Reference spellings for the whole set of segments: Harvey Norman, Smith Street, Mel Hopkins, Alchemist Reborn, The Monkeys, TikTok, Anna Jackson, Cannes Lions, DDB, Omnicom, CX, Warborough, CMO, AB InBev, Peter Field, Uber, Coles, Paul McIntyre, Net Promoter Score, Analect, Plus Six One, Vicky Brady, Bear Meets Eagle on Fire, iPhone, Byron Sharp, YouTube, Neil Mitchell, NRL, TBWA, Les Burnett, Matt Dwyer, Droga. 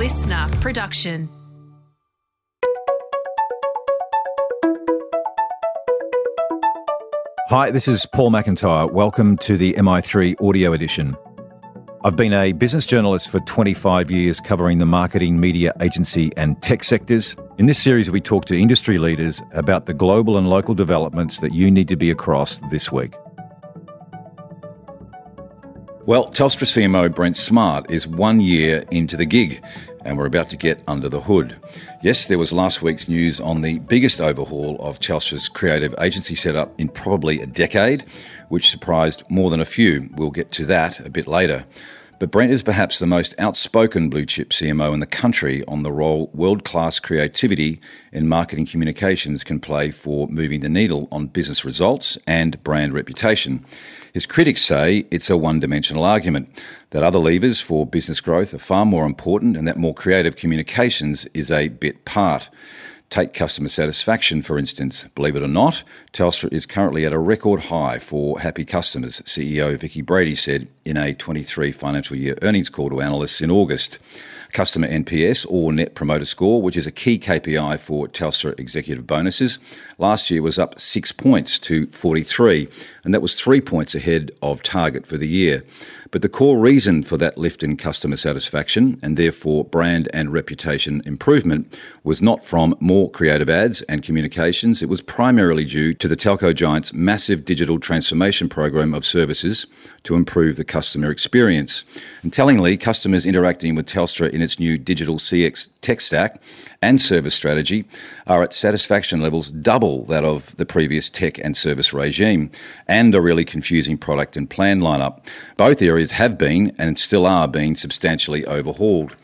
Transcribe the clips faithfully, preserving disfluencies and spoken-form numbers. listener production. Hi, this is Paul McIntyre. Welcome to the M I three Audio Edition. I've been a business journalist for twenty-five years, covering the marketing, media, agency and tech sectors. In this series, we talk to industry leaders about the global and local developments that you need to be across this week. Well, Telstra C M O Brent Smart is one year into the gig, and we're about to get under the hood. Yes, there was last week's news on the biggest overhaul of Telstra's creative agency setup in probably a decade, which surprised more than a few. We'll get to that a bit later. But Brent is perhaps the most outspoken blue-chip C M O in the country on the role world-class creativity in marketing communications can play for moving the needle on business results and brand reputation. His critics say it's a one-dimensional argument, that other levers for business growth are far more important and that more creative communications is a bit part. Take customer satisfaction, for instance. Believe it or not, Telstra is currently at a record high for happy customers, C E O Vicky Brady said in a twenty-three financial year earnings call to analysts in August. Customer N P S, or Net Promoter Score, which is a key K P I for Telstra executive bonuses, last year was up six points to forty-three, and that was three points ahead of target for the year. But the core reason for that lift in customer satisfaction, and therefore brand and reputation improvement, was not from more creative ads and communications. It was primarily due to the telco giant's massive digital transformation program of services to improve the customer experience. And tellingly, customers interacting with Telstra in its new digital C X tech stack and service strategy are at satisfaction levels double that of the previous tech and service regime, and a really confusing product and plan lineup. Both areas have been and still are being substantially overhauled.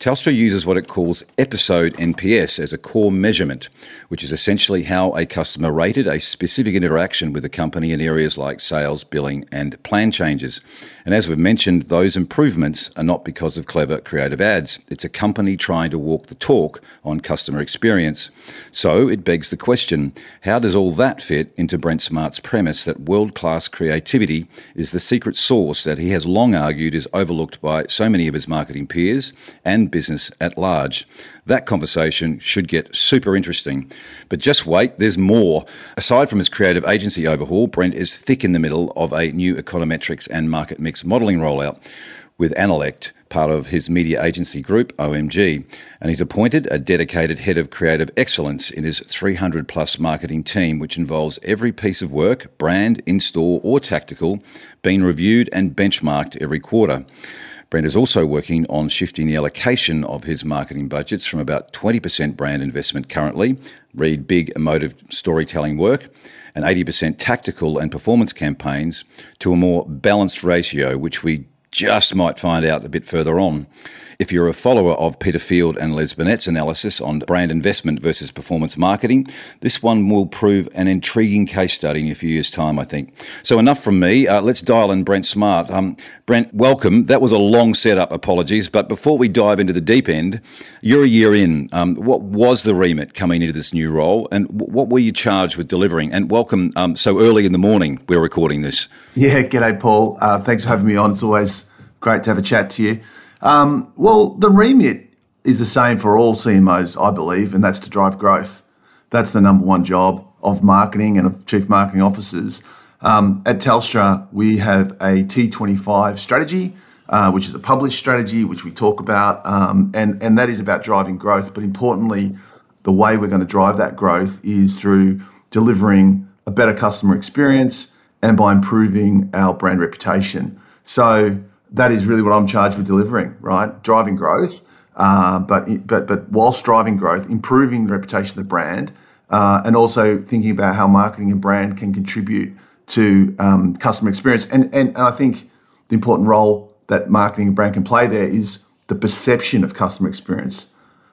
Telstra uses what it calls episode N P S as a core measurement, which is essentially how a customer rated a specific interaction with the company in areas like sales, billing, and plan changes. And as we've mentioned, those improvements are not because of clever creative ads. It's a company trying to walk the talk on customer experience. So it begs the question, how does all that fit into Brent Smart's premise that world-class creativity is the secret sauce that he has long argued is overlooked by so many of his marketing peers and business at large? That conversation should get super interesting. But just wait, there's more. Aside from his creative agency overhaul, Brent is thick in the middle of a new econometrics and market mix modelling rollout with Analect, part of his media agency group, O M G, and he's appointed a dedicated head of creative excellence in his three hundred plus marketing team, which involves every piece of work, brand, in-store or tactical, being reviewed and benchmarked every quarter. Brent is also working on shifting the allocation of his marketing budgets from about twenty percent brand investment currently, read big emotive storytelling work, and eighty percent tactical and performance campaigns, to a more balanced ratio, which we just might find out a bit further on. If you're a follower of Peter Field and Les Burnett's analysis on brand investment versus performance marketing, this one will prove an intriguing case study in a few years' time, I think. So enough from me. Uh, let's dial in Brent Smart. Um, Brent, welcome. That was a long setup, apologies. But before we dive into the deep end, you're a year in. Um, what was the remit coming into this new role, and w- what were you charged with delivering? And welcome um, so early in the morning we're recording this. Yeah, g'day, Paul. Uh, thanks for having me on. It's always great to have a chat to you. Um, well, the remit is the same for all C M Os, I believe, and that's to drive growth. That's the number one job of marketing and of chief marketing officers. Um, at Telstra, we have a T twenty-five strategy, uh, which is a published strategy, which we talk about, um, and, and that is about driving growth. But importantly, the way we're going to drive that growth is through delivering a better customer experience and by improving our brand reputation. So that is really what I'm charged with delivering, right? Driving growth, uh, but but but whilst driving growth, improving the reputation of the brand, uh, and also thinking about how marketing and brand can contribute to um, customer experience. And, and and I think the important role that marketing and brand can play there is the perception of customer experience.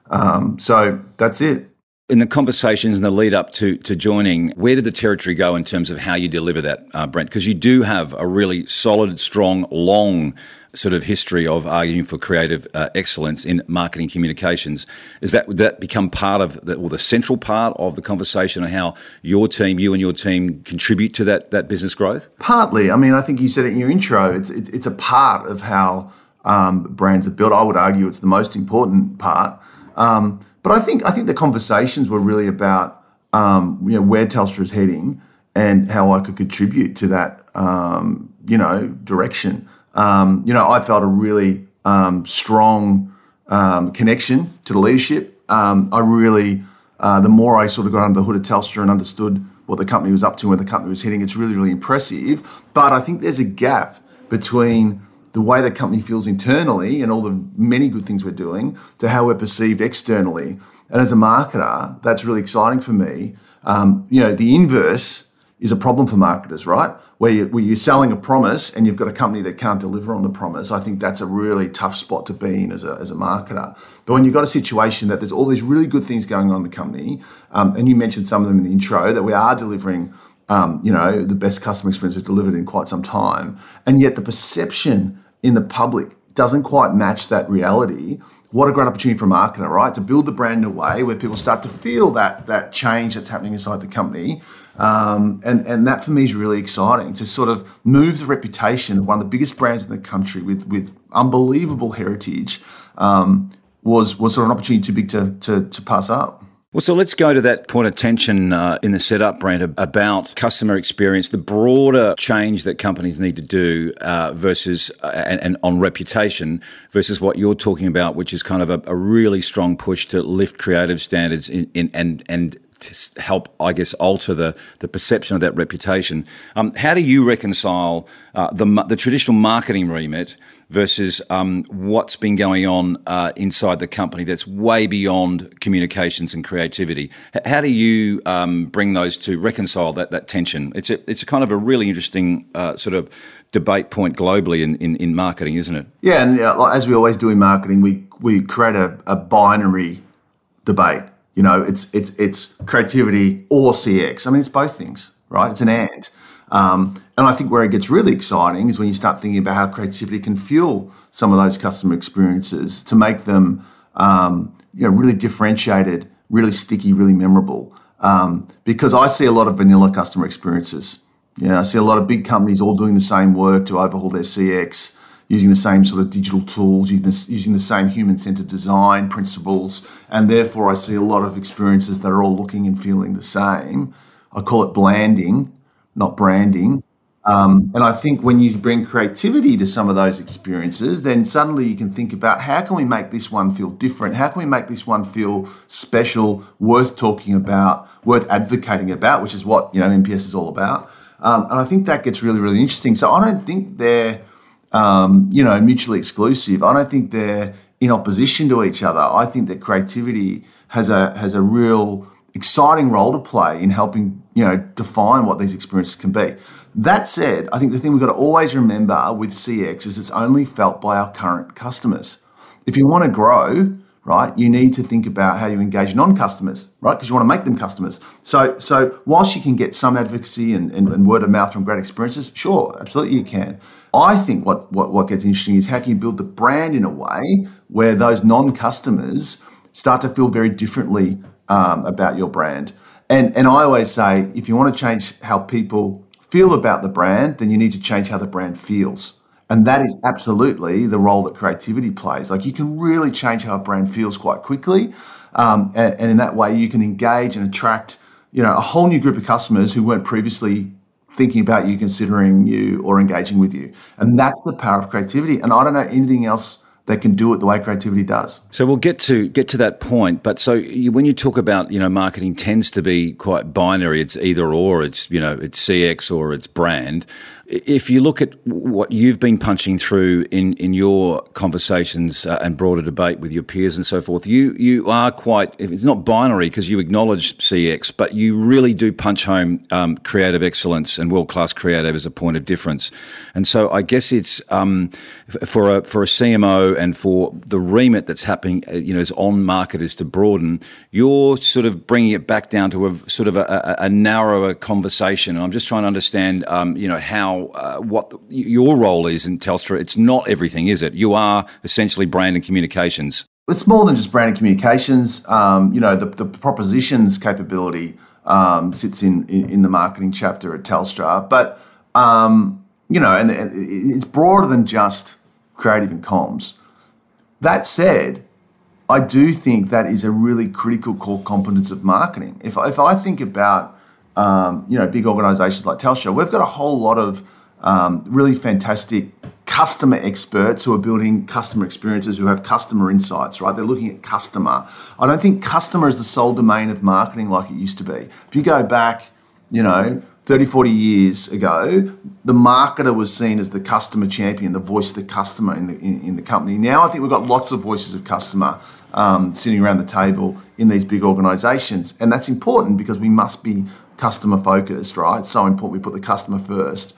Um, so that's it. In the conversations and the lead up to, to joining, where did the territory go in terms of how you deliver that, uh, Brent? Because you do have a really solid, strong, long sort of history of arguing for creative uh, excellence in marketing communications. Is that, would that become part of the, or the central part of the conversation on how your team, you and your team contribute to that that business growth? Partly. I mean, I think you said it in your intro. It's, it, it's a part of how um, brands have built. I would argue it's the most important part. Um, but I think I think the conversations were really about um, you know where Telstra is heading and how I could contribute to that um, you know direction. Um, you know, I felt a really um, strong um, connection to the leadership. Um, I really, uh, the more I sort of got under the hood of Telstra and understood what the company was up to and where the company was heading, it's really, really impressive. But I think there's a gap between the way the company feels internally and all the many good things we're doing to how we're perceived externally. And as a marketer, that's really exciting for me. Um, you know, the inverse is a problem for marketers, right? Where, you, where you're selling a promise and you've got a company that can't deliver on the promise. I think that's a really tough spot to be in as a, as a marketer. But when you've got a situation that there's all these really good things going on in the company, um, and you mentioned some of them in the intro, that we are delivering, um, you know, the best customer experience we've delivered in quite some time, and yet the perception in the public doesn't quite match that reality. What a great opportunity for a marketer, right? To build the brand in a way where people start to feel that that change that's happening inside the company. Um, and, and that for me is really exciting, to sort of move the reputation of one of the biggest brands in the country with with unbelievable heritage um, was was sort of an opportunity too big to, to, to pass up. Well, so let's go to that point of tension uh, in the setup, Brent, about customer experience, the broader change that companies need to do uh, versus uh, and, and on reputation versus what you're talking about, which is kind of a, a really strong push to lift creative standards in, in and and. to help, I guess, alter the, the perception of that reputation. Um, how do you reconcile uh, the the traditional marketing remit versus um, what's been going on uh, inside the company that's way beyond communications and creativity? H- how do you um, bring those to reconcile that that tension? It's a, it's a kind of a really interesting uh, sort of debate point globally in, in, in marketing, isn't it? Yeah, and uh, as we always do in marketing, we, we create a, a binary debate. You know, it's it's it's creativity or C X. I mean, it's both things, right? It's an and. Um, and I think where it gets really exciting is when you start thinking about how creativity can fuel some of those customer experiences to make them, um, you know, really differentiated, really sticky, really memorable. Um, because I see a lot of vanilla customer experiences. You know, I see a lot of big companies all doing the same work to overhaul their C X, using the same sort of digital tools, using the, using the same human-centered design principles, and therefore I see a lot of experiences that are all looking and feeling the same. I call it blanding, not branding. Um, and I think when you bring creativity to some of those experiences, then suddenly you can think about how can we make this one feel different? How can we make this one feel special, worth talking about, worth advocating about, which is what, you know, N P S is all about. Um, and I think that gets really, really interesting. So I don't think they're... Um, you know, mutually exclusive. I don't think they're in opposition to each other. I think that creativity has a has a real exciting role to play in helping, you know, define what these experiences can be. That said, I think the thing we've got to always remember with C X is it's only felt by our current customers. If you want to grow, right, you need to think about how you engage non-customers, right, because you want to make them customers. So so whilst you can get some advocacy and, and, and word of mouth from great experiences, sure, absolutely you can. I think what, what what gets interesting is how can you build the brand in a way where those non-customers start to feel very differently um, about your brand. And and I always say, if you want to change how people feel about the brand, then you need to change how the brand feels. And that is absolutely the role that creativity plays. Like, you can really change how a brand feels quite quickly. Um, and, and in that way, you can engage and attract, you know, a whole new group of customers who weren't previously thinking about you, considering you, or engaging with you. And that's the power of creativity. And I don't know anything else that can do it the way creativity does. So we'll get to get to that point. But so you, when you talk about, you know, marketing tends to be quite binary. It's either or. It's, you know, it's C X or it's brand. If you look at what you've been punching through in, in your conversations uh, and broader debate with your peers and so forth, you you are quite, it's not binary because you acknowledge C X, but you really do punch home um, creative excellence and world-class creative as a point of difference. And so I guess it's um, for a for a C M O and for the remit that's happening, you know, as on marketers to broaden, you're sort of bringing it back down to a sort of a, a narrower conversation. And I'm just trying to understand, um, you know, how Uh, what the, your role is in Telstra. It's not everything, is it? You are essentially brand and communications. It's more than just brand and communications. Um, you know, the, the propositions capability um, sits in, in in the marketing chapter at Telstra. But, um, you know, and, and it's broader than just creative and comms. That said, I do think that is a really critical core competence of marketing. If, if I think about, um, you know, big organisations like Telstra, we've got a whole lot of um, really fantastic customer experts who are building customer experiences, who have customer insights, right? They're looking at customer. I don't think customer is the sole domain of marketing like it used to be. If you go back, you know, thirty, forty years ago, the marketer was seen as the customer champion, the voice of the customer in the, in, in the company. Now I think we've got lots of voices of customer um, sitting around the table in these big organisations. And that's important because we must be customer focused, right? It's so important we put the customer first.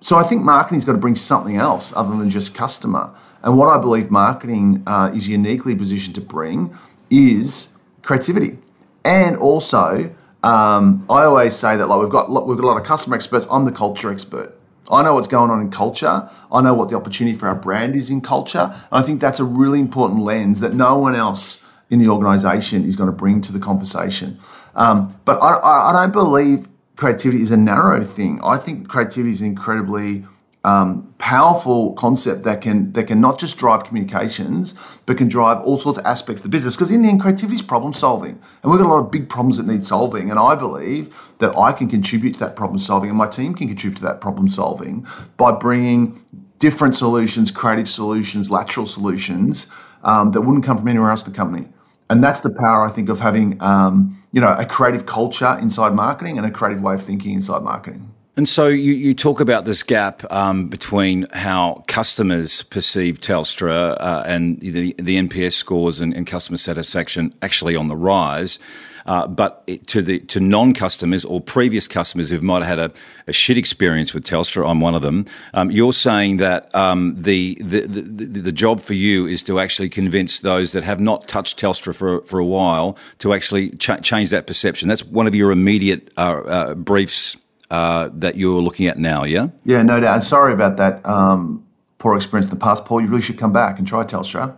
So I think marketing's got to bring something else other than just customer. And what I believe marketing uh, is uniquely positioned to bring is creativity. And also, Um, I always say that like we've got we've got a lot of customer experts. I'm the culture expert. I know what's going on in culture. I know what the opportunity for our brand is in culture. And I think that's a really important lens that no one else in the organisation is going to bring to the conversation. Um, but I, I, I don't believe creativity is a narrow thing. I think creativity is an incredibly um, powerful concept that can that can not just drive communications, but can drive all sorts of aspects of the business. Because in the end, creativity is problem solving. And we've got a lot of big problems that need solving. And I believe that I can contribute to that problem solving and my team can contribute to that problem solving by bringing different solutions, creative solutions, lateral solutions um, that wouldn't come from anywhere else in the company. And that's the power, I think, of having um, you know, a creative culture inside marketing and a creative way of thinking inside marketing. And so you, you talk about this gap um, between how customers perceive Telstra uh, and the, the N P S scores and, and customer satisfaction actually on the rise, uh, but it, to the to non-customers or previous customers who might have had a, a shit experience with Telstra, I'm one of them, um, you're saying that um, the, the, the, the job for you is to actually convince those that have not touched Telstra for, for a while to actually ch- change that perception. That's one of your immediate uh, uh, briefs Uh, that you're looking at now, yeah? Yeah, no doubt. And sorry about that um, poor experience in the past, Paul. You really should come back and try Telstra.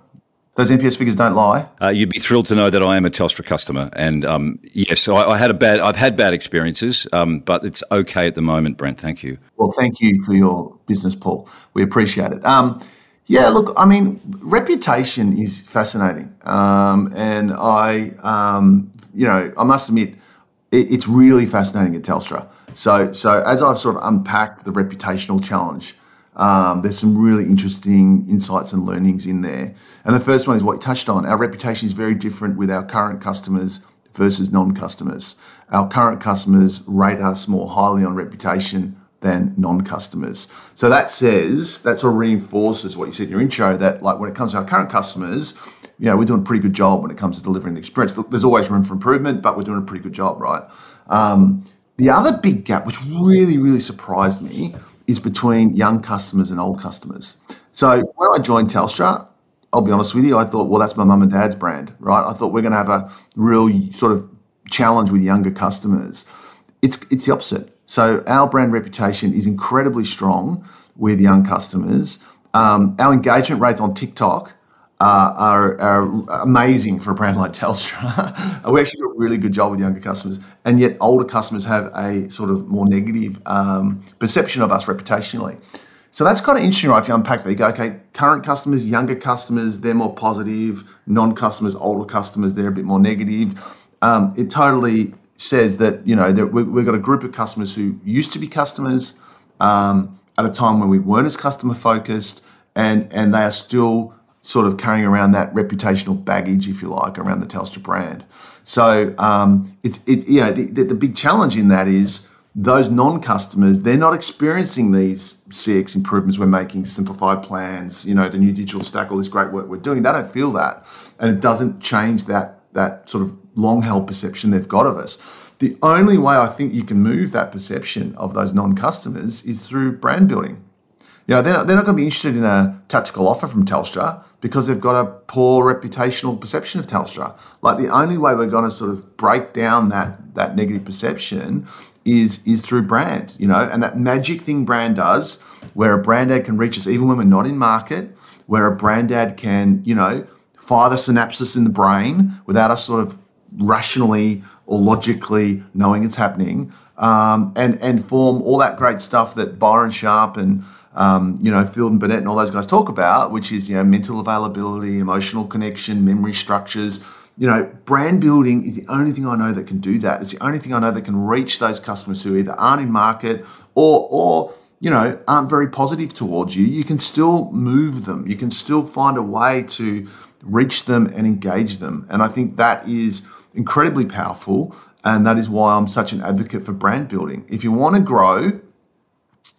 Those N P S figures don't lie. Uh, you'd be thrilled to know that I am a Telstra customer, and um, yes, I, I had a bad. I've had bad experiences, um, but it's okay at the moment, Brent. Thank you. Well, thank you for your business, Paul. We appreciate it. Um, yeah, look, I mean, reputation is fascinating, um, and I, um, you know, I must admit, it, it's really fascinating at Telstra. So so as I've sort of unpacked the reputational challenge, um, there's some really interesting insights and learnings in there. And the first one is what you touched on. Our reputation is very different with our current customers versus non-customers. Our current customers rate us more highly on reputation than non-customers. So that says, that sort of reinforces what you said in your intro, that like when it comes to our current customers, you know, we're doing a pretty good job when it comes to delivering the experience. Look, there's always room for improvement, but we're doing a pretty good job, right? Um, The other big gap, which really, really surprised me, is between young customers and old customers. So when I joined Telstra, I'll be honest with you, I thought, well, that's my mum and dad's brand, right? I thought we're going to have a real sort of challenge with younger customers. It's it's the opposite. So our brand reputation is incredibly strong with young customers. Um, our engagement rates on TikTok Uh, are, are amazing for a brand like Telstra. We actually do a really good job with younger customers, and yet older customers have a sort of more negative um, perception of us reputationally. So that's kind of interesting, right? If you unpack that, you go, okay, current customers, younger customers, they're more positive. Non-customers, older customers, they're a bit more negative. Um, it totally says that, you know, that we, we've got a group of customers who used to be customers um, at a time when we weren't as customer focused, and and they are still sort of carrying around that reputational baggage, if you like, around the Telstra brand. So um, it's it, you know, the, the, the big challenge in that is those non-customers, they're not experiencing these C X improvements we're making, simplified plans, you know, the new digital stack, all this great work we're doing. They don't feel that, and it doesn't change that that sort of long-held perception they've got of us. The only way I think you can move that perception of those non-customers is through brand building. You know, they're not, they're not going to be interested in a tactical offer from Telstra because they've got a poor reputational perception of Telstra. Like the only way we're going to sort of break down that that negative perception is is through brand, you know, and that magic thing brand does, where a brand ad can reach us even when we're not in market, where a brand ad can, you know, fire the synapses in the brain without us sort of rationally or logically knowing it's happening, um, and, and form all that great stuff that Byron Sharp and um, you know, Field and Burnett and all those guys talk about, which is, you know, mental availability, emotional connection, memory structures. You know, brand building is the only thing I know that can do that. It's the only thing I know that can reach those customers who either aren't in market or, or you know, aren't very positive towards you. You can still move them. You can still find a way to reach them and engage them. And I think that is incredibly powerful. And that is why I'm such an advocate for brand building. If you want to grow,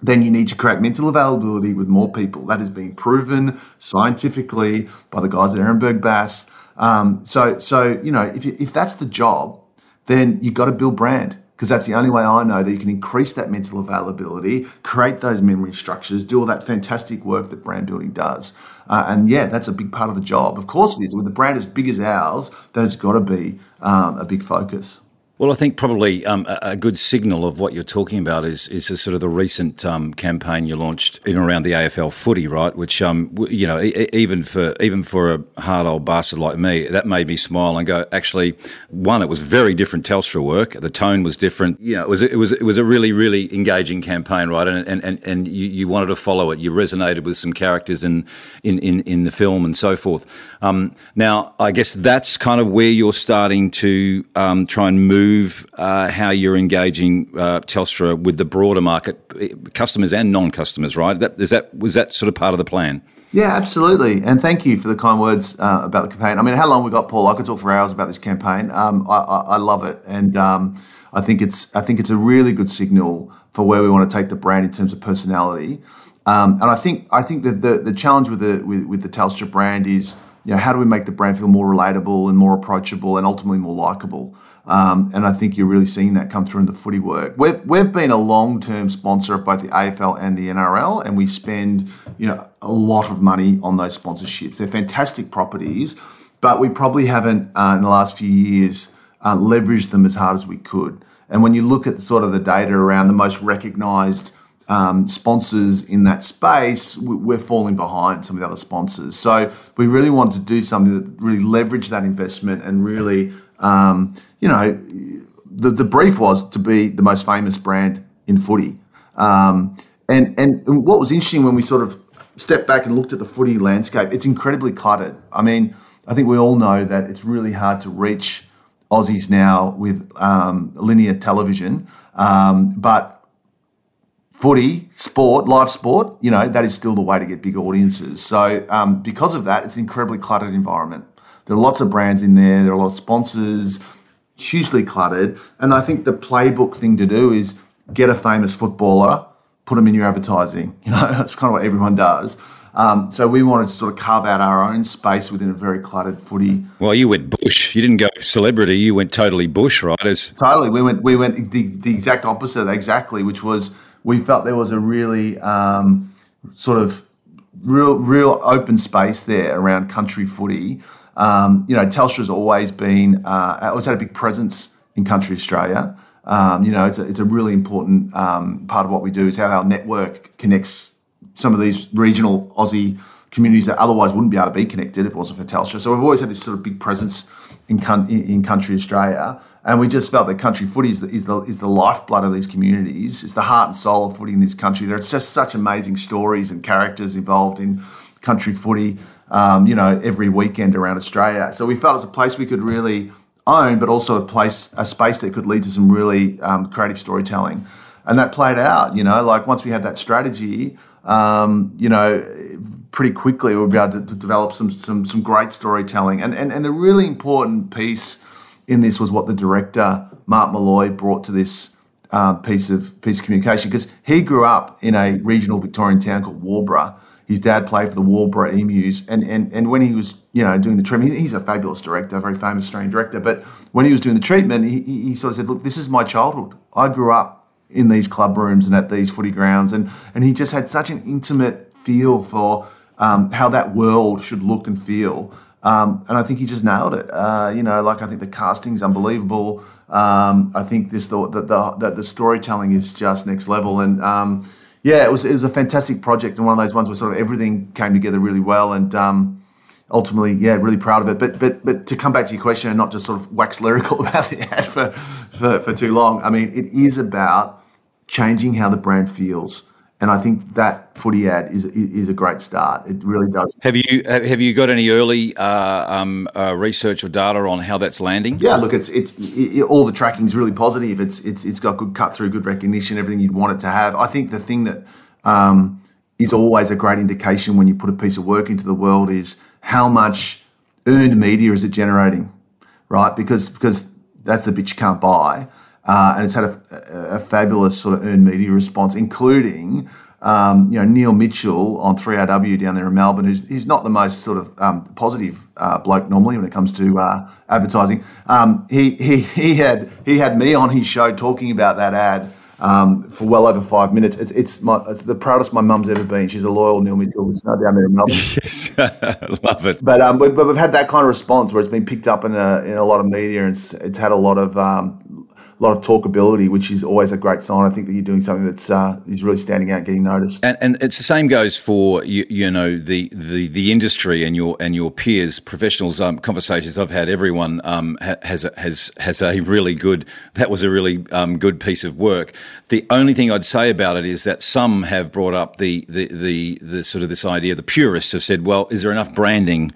then you need to create mental availability with more people. That has been proven scientifically by the guys at Ehrenberg Bass. Um, so, so you know, if you, if that's the job, then you got to build brand, because that's the only way I know that you can increase that mental availability, create those memory structures, do all that fantastic work that brand building does. Uh, and yeah, that's a big part of the job. Of course it is. With a brand as big as ours, then it's got to be um, a big focus. Well, I think probably um, a good signal of what you're talking about is is sort of the recent um, campaign you launched in around the A F L footy, right? Which um, you know, e- even for even for a hard old bastard like me, that made me smile and go. Actually, one, it was very different Telstra work. The tone was different. You know, it was it was it was a really really engaging campaign, right? And and and, and you, you wanted to follow it. You resonated with some characters in in in, in the film and so forth. Um, now, I guess that's kind of where you're starting to um, try and move. Uh, how you're engaging uh, Telstra with the broader market, customers and non-customers, right? That, is that was that sort of part of the plan? Yeah, absolutely. And thank you for the kind words uh, about the campaign. I mean, how long we got, Paul? I could talk for hours about this campaign. Um, I, I, I love it, and um, I think it's I think it's a really good signal for where we want to take the brand in terms of personality. Um, and I think I think that the the challenge with the with, with the Telstra brand is, you know, how do we make the brand feel more relatable and more approachable and ultimately more likable? Um, and I think you're really seeing that come through in the footy work. We've, we've been a long-term sponsor of both the A F L and the N R L, and we spend, you know, a lot of money on those sponsorships. They're fantastic properties, but we probably haven't uh, in the last few years uh, leveraged them as hard as we could. And when you look at sort of the data around the most recognised Um, sponsors in that space, we're falling behind some of the other sponsors. So we really wanted to do something that really leveraged that investment and really, um, you know, the, the brief was to be the most famous brand in footy. Um, and, and what was interesting when we sort of stepped back and looked at the footy landscape, it's incredibly cluttered. I mean, I think we all know that it's really hard to reach Aussies now with um, linear television, um, but footy, sport, live sport, you know, that is still the way to get big audiences. So um, because of that, it's an incredibly cluttered environment. There are lots of brands in there. There are a lot of sponsors, hugely cluttered. And I think the playbook thing to do is get a famous footballer, put them in your advertising. You know, that's kind of what everyone does. Um, so we wanted to sort of carve out our own space within a very cluttered footy. Well, you went bush. You didn't go celebrity. You went totally bush, right? It's- totally. We went, we went the, the exact opposite of that, exactly, which was, we felt there was a really um, sort of real, real open space there around country footy. Um, you know, Telstra's always been, uh, always had a big presence in country Australia. Um, you know, it's a, it's a really important um, part of what we do is how our network connects some of these regional Aussie communities that otherwise wouldn't be able to be connected if it wasn't for Telstra. So we've always had this sort of big presence in in country Australia. And we just felt that country footy is the, is the is the lifeblood of these communities. It's the heart and soul of footy in this country. There's just such amazing stories and characters involved in country footy, um, you know, every weekend around Australia. So we felt it was a place we could really own, but also a place, a space that could lead to some really um, creative storytelling. And that played out, you know, like once we had that strategy, um, you know, pretty quickly we'll be able to, to develop some some some great storytelling. And and and the really important piece in this was what the director, Mark Malloy, brought to this uh, piece of piece of communication, because he grew up in a regional Victorian town called Warborough. His dad played for the Warborough Emus, and and and when he was, you know, doing the treatment, he's a fabulous director, very famous Australian director. But when he was doing the treatment, he, he sort of said, "Look, this is my childhood. I grew up in these club rooms and at these footy grounds," and and he just had such an intimate feel for um, how that world should look and feel. Um, and I think he just nailed it. Uh, you know, like I think the casting's unbelievable. Um, I think this the the, the the storytelling is just next level. And um, yeah, it was it was a fantastic project, and one of those ones where sort of everything came together really well. And um, ultimately, yeah, really proud of it. But but but to come back to your question and not just sort of wax lyrical about the ad for for, for too long. I mean, it is about changing how the brand feels. And I think that footy ad is is a great start. It really does. Have you have you got any early uh, um, uh, research or data on how that's landing? Yeah, look, it's it's it, all the tracking's really positive. It's it's it's got good cut through, good recognition, everything you'd want it to have. I think the thing that um, is always a great indication when you put a piece of work into the world is how much earned media is it generating, right? Because because that's the bit you can't buy. Uh, and it's had a, a fabulous sort of earned media response, including, um, you know, Neil Mitchell on three A W down there in Melbourne, who's he's not the most sort of um, positive uh, bloke normally when it comes to uh, advertising. Um, he he he had he had me on his show talking about that ad um, for well over five minutes. It's it's, my, it's the proudest my mum's ever been. She's a loyal Neil Mitchell listener down there in Melbourne. Yes, love it. But um, we, but we've had that kind of response where it's been picked up in a in a lot of media, and it's, it's had a lot of. Um, A lot of talkability, which is always a great sign. I think that you're doing something that's uh, is really standing out, getting noticed. And, and it's the same goes for you, you know the, the the industry and your and your peers, professionals. Um, conversations I've had, everyone um, has a, has has a really good. That was a really um, good piece of work. The only thing I'd say about it is that some have brought up the the the, the sort of this idea. The purists have said, well, is there enough branding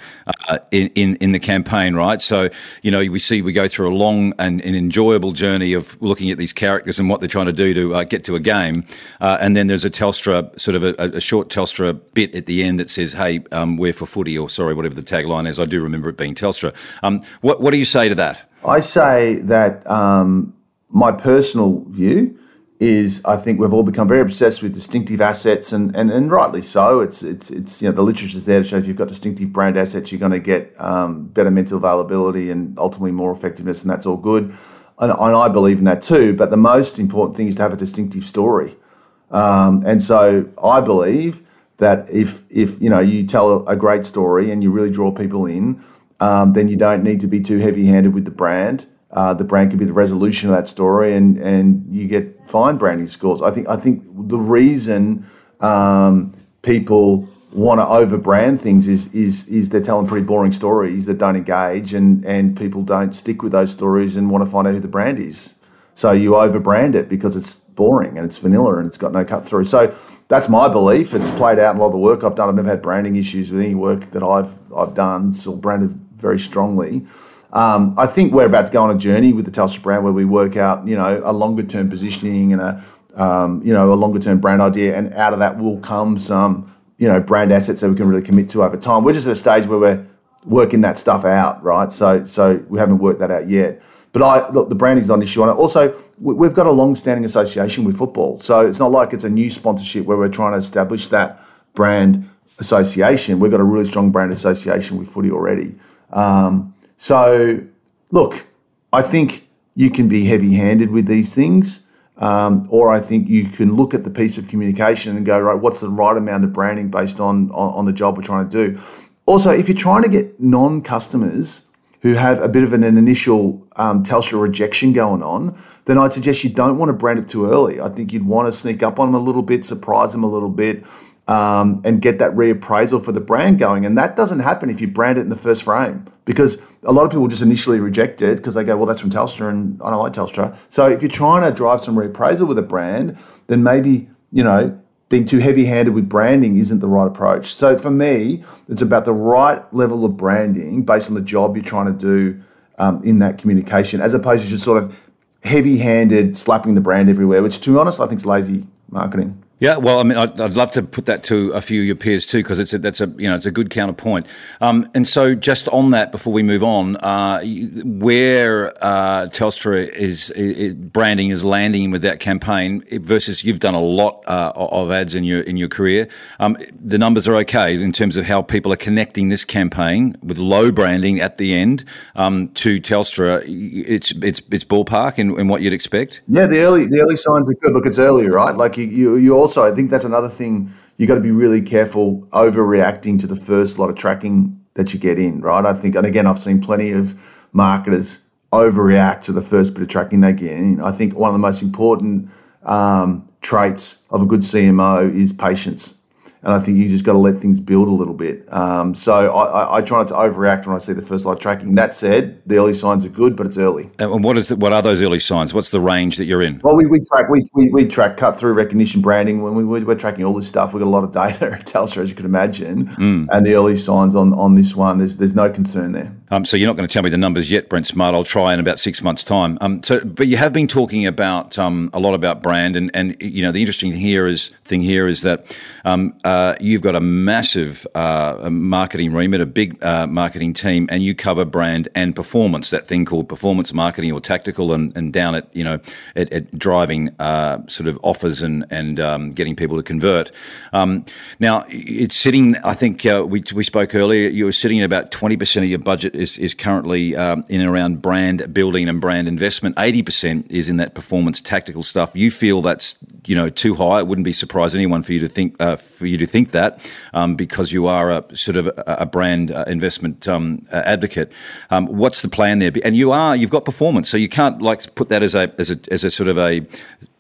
uh, in, in in the campaign? Right. So you know we see we go through a long and an enjoyable journey of looking at these characters and what they're trying to do to uh, get to a game. Uh, and then there's a Telstra, sort of a, a short Telstra bit at the end that says, hey, um, we're for footy, or sorry, whatever the tagline is. I do remember it being Telstra. Um, what, what do you say to that? I say that um, my personal view is I think we've all become very obsessed with distinctive assets, and, and, and rightly so. It's, it's, it's you know, the literature's there to show if you've got distinctive brand assets, you're going to get um, better mental availability and ultimately more effectiveness, and that's all good. And I believe in that too, but the most important thing is to have a distinctive story. Um, and so I believe that if if you know you tell a great story and you really draw people in, um, then you don't need to be too heavy-handed with the brand. Uh, the brand could be the resolution of that story, and and you get fine branding scores. I think I think the reason um, people want to over-brand things is is is they're telling pretty boring stories that don't engage, and, and people don't stick with those stories and want to find out who the brand is. So you over-brand it because it's boring and it's vanilla and it's got no cut-through. So that's my belief. It's played out in a lot of the work I've done. I've never had branding issues with any work that I've I've done. It's all branded very strongly. Um, I think we're about to go on a journey with the Telstra brand where we work out, you know, a longer-term positioning and a, um, you know, a longer-term brand idea, and out of that will come some you know, brand assets that we can really commit to over time. We're just at a stage where we're working that stuff out, right? So so we haven't worked that out yet. But I look, the branding's not an issue on it. Also, we've got a long-standing association with football. So it's not like it's a new sponsorship where we're trying to establish that brand association. We've got a really strong brand association with footy already. Um, so, look, I think you can be heavy-handed with these things. Um, or I think you can look at the piece of communication and go, right, what's the right amount of branding based on, on, on the job we're trying to do? Also, if you're trying to get non-customers who have a bit of an, an initial um, Telstra rejection going on, then I'd suggest you don't want to brand it too early. I think you'd want to sneak up on them a little bit, surprise them a little bit, um, and get that reappraisal for the brand going. And that doesn't happen if you brand it in the first frame, because a lot of people just initially reject it because they go, well, that's from Telstra and I don't like Telstra. So if you're trying to drive some reappraisal with a brand, then maybe, you know, being too heavy-handed with branding isn't the right approach. So for me, it's about the right level of branding based on the job you're trying to do um, in that communication, as opposed to just sort of heavy-handed slapping the brand everywhere, which, to be honest, I think is lazy marketing. Yeah, well, I mean, I'd, I'd love to put that to a few of your peers too, because it's a, that's a you know it's a good counterpoint. Um, and so, just on that, before we move on, uh, where uh, Telstra is, is branding is landing with that campaign versus you've done a lot uh, of ads in your in your career. Um, the numbers are okay in terms of how people are connecting this campaign with low branding at the end um, to Telstra. It's it's it's ballpark in, in what you'd expect. Yeah, the early the early signs are good. Look, it's early, right? Like you you you also. So I think that's another thing. You got to be really careful overreacting to the first lot of tracking that you get in, right? I think, and again, I've seen plenty of marketers overreact to the first bit of tracking they get in. I think one of the most important um, traits of a good C M O is patience. And I think you just got to let things build a little bit. Um, so I, I, I try not to overreact when I see the first light tracking. That said, the early signs are good, but it's early. And what is the, what are those early signs? What's the range that you're in? Well, we, we track we, we we track cut through recognition, branding. When we we're tracking all this stuff, we've got a lot of data at Telstra, as you can imagine. Mm. And the early signs on, on this one, there's there's no concern there. Um, so you're not going to tell me the numbers yet, Brent Smart. I'll try in about six months' time. Um, so, but you have been talking about um, a lot about brand, and, and you know the interesting here is thing here is that um, uh, you've got a massive uh, marketing remit, a big uh, marketing team, and you cover brand and performance. That thing called performance marketing or tactical, and, and down at you know at, at driving uh, sort of offers and and um, getting people to convert. Um, now it's sitting. I think uh, we we spoke earlier. You were sitting at about twenty percent of your budget. Is, is currently um, in and around brand building and brand investment. eighty percent is in that performance tactical stuff. You feel that's you know too high. It wouldn't be surprised anyone for you to think uh, for you to think that um, because you are a sort of a, a brand uh, investment um, uh, advocate. Um, what's the plan there? And you are you've got performance, so you can't like put that as a as a as a sort of a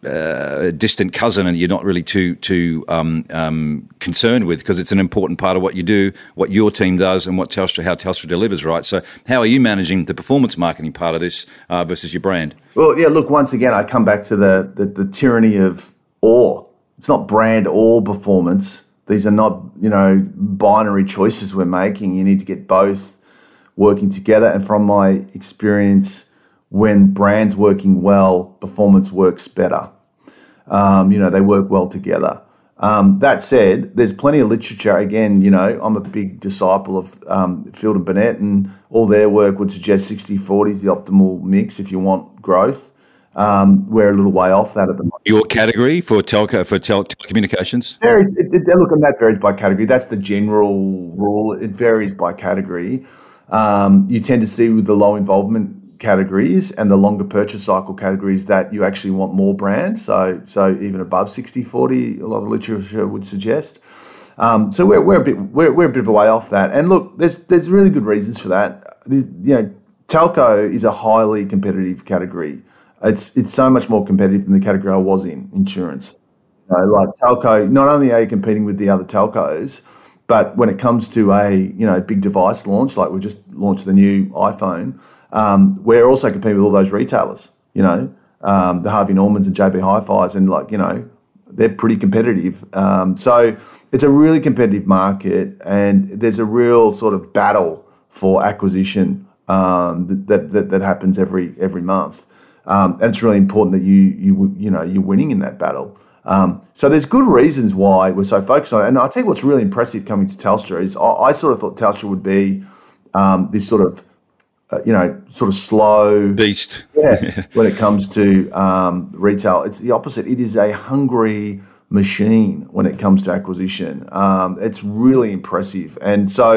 Uh, distant cousin, and you're not really too too um, um, concerned with, because it's an important part of what you do, what your team does, and what Telstra, how Telstra delivers, right? So, how are you managing the performance marketing part of this uh, versus your brand? Well, yeah. Look, once again, I come back to the the, the tyranny of or. It's not brand or performance. These are not you know binary choices we're making. You need to get both working together. And from my experience, when brand's working well, performance works better. Um, you know, they work well together. Um, that said, there's plenty of literature. Again, you know, I'm a big disciple of um, Field and Burnett, and all their work would suggest sixty forty is the optimal mix if you want growth. Um, we're a little way off that at the moment. Your category for telco for tel- telecommunications? There is, it, it, look, and that varies by category. That's the general rule. It varies by category. Um, you tend to see with the low involvement categories and the longer purchase cycle categories that you actually want more brand. So so even above sixty forty, a lot of literature would suggest. Um, so we're we're a bit we're we're a bit of a way off that. And look, there's there's really good reasons for that. The, you know, telco is a highly competitive category. It's it's so much more competitive than the category I was in, insurance. You know, like telco, not only are you competing with the other telcos, but when it comes to a you know big device launch, like we just launched the new iPhone. Um, we're also competing with all those retailers, you know, um, the Harvey Normans and J B Hi-Fi's, and like, you know, they're pretty competitive. Um, so it's a really competitive market, and there's a real sort of battle for acquisition um, that, that, that that happens every every month, um, and it's really important that you you you know you're winning in that battle. Um, so there's good reasons why we're so focused on it. And I think what's really impressive coming to Telstra is I, I sort of thought Telstra would be um, this sort of Uh, you know, sort of slow beast. Yeah, when it comes to um, retail, it's the opposite. It is a hungry machine when it comes to acquisition. Um, it's really impressive, and so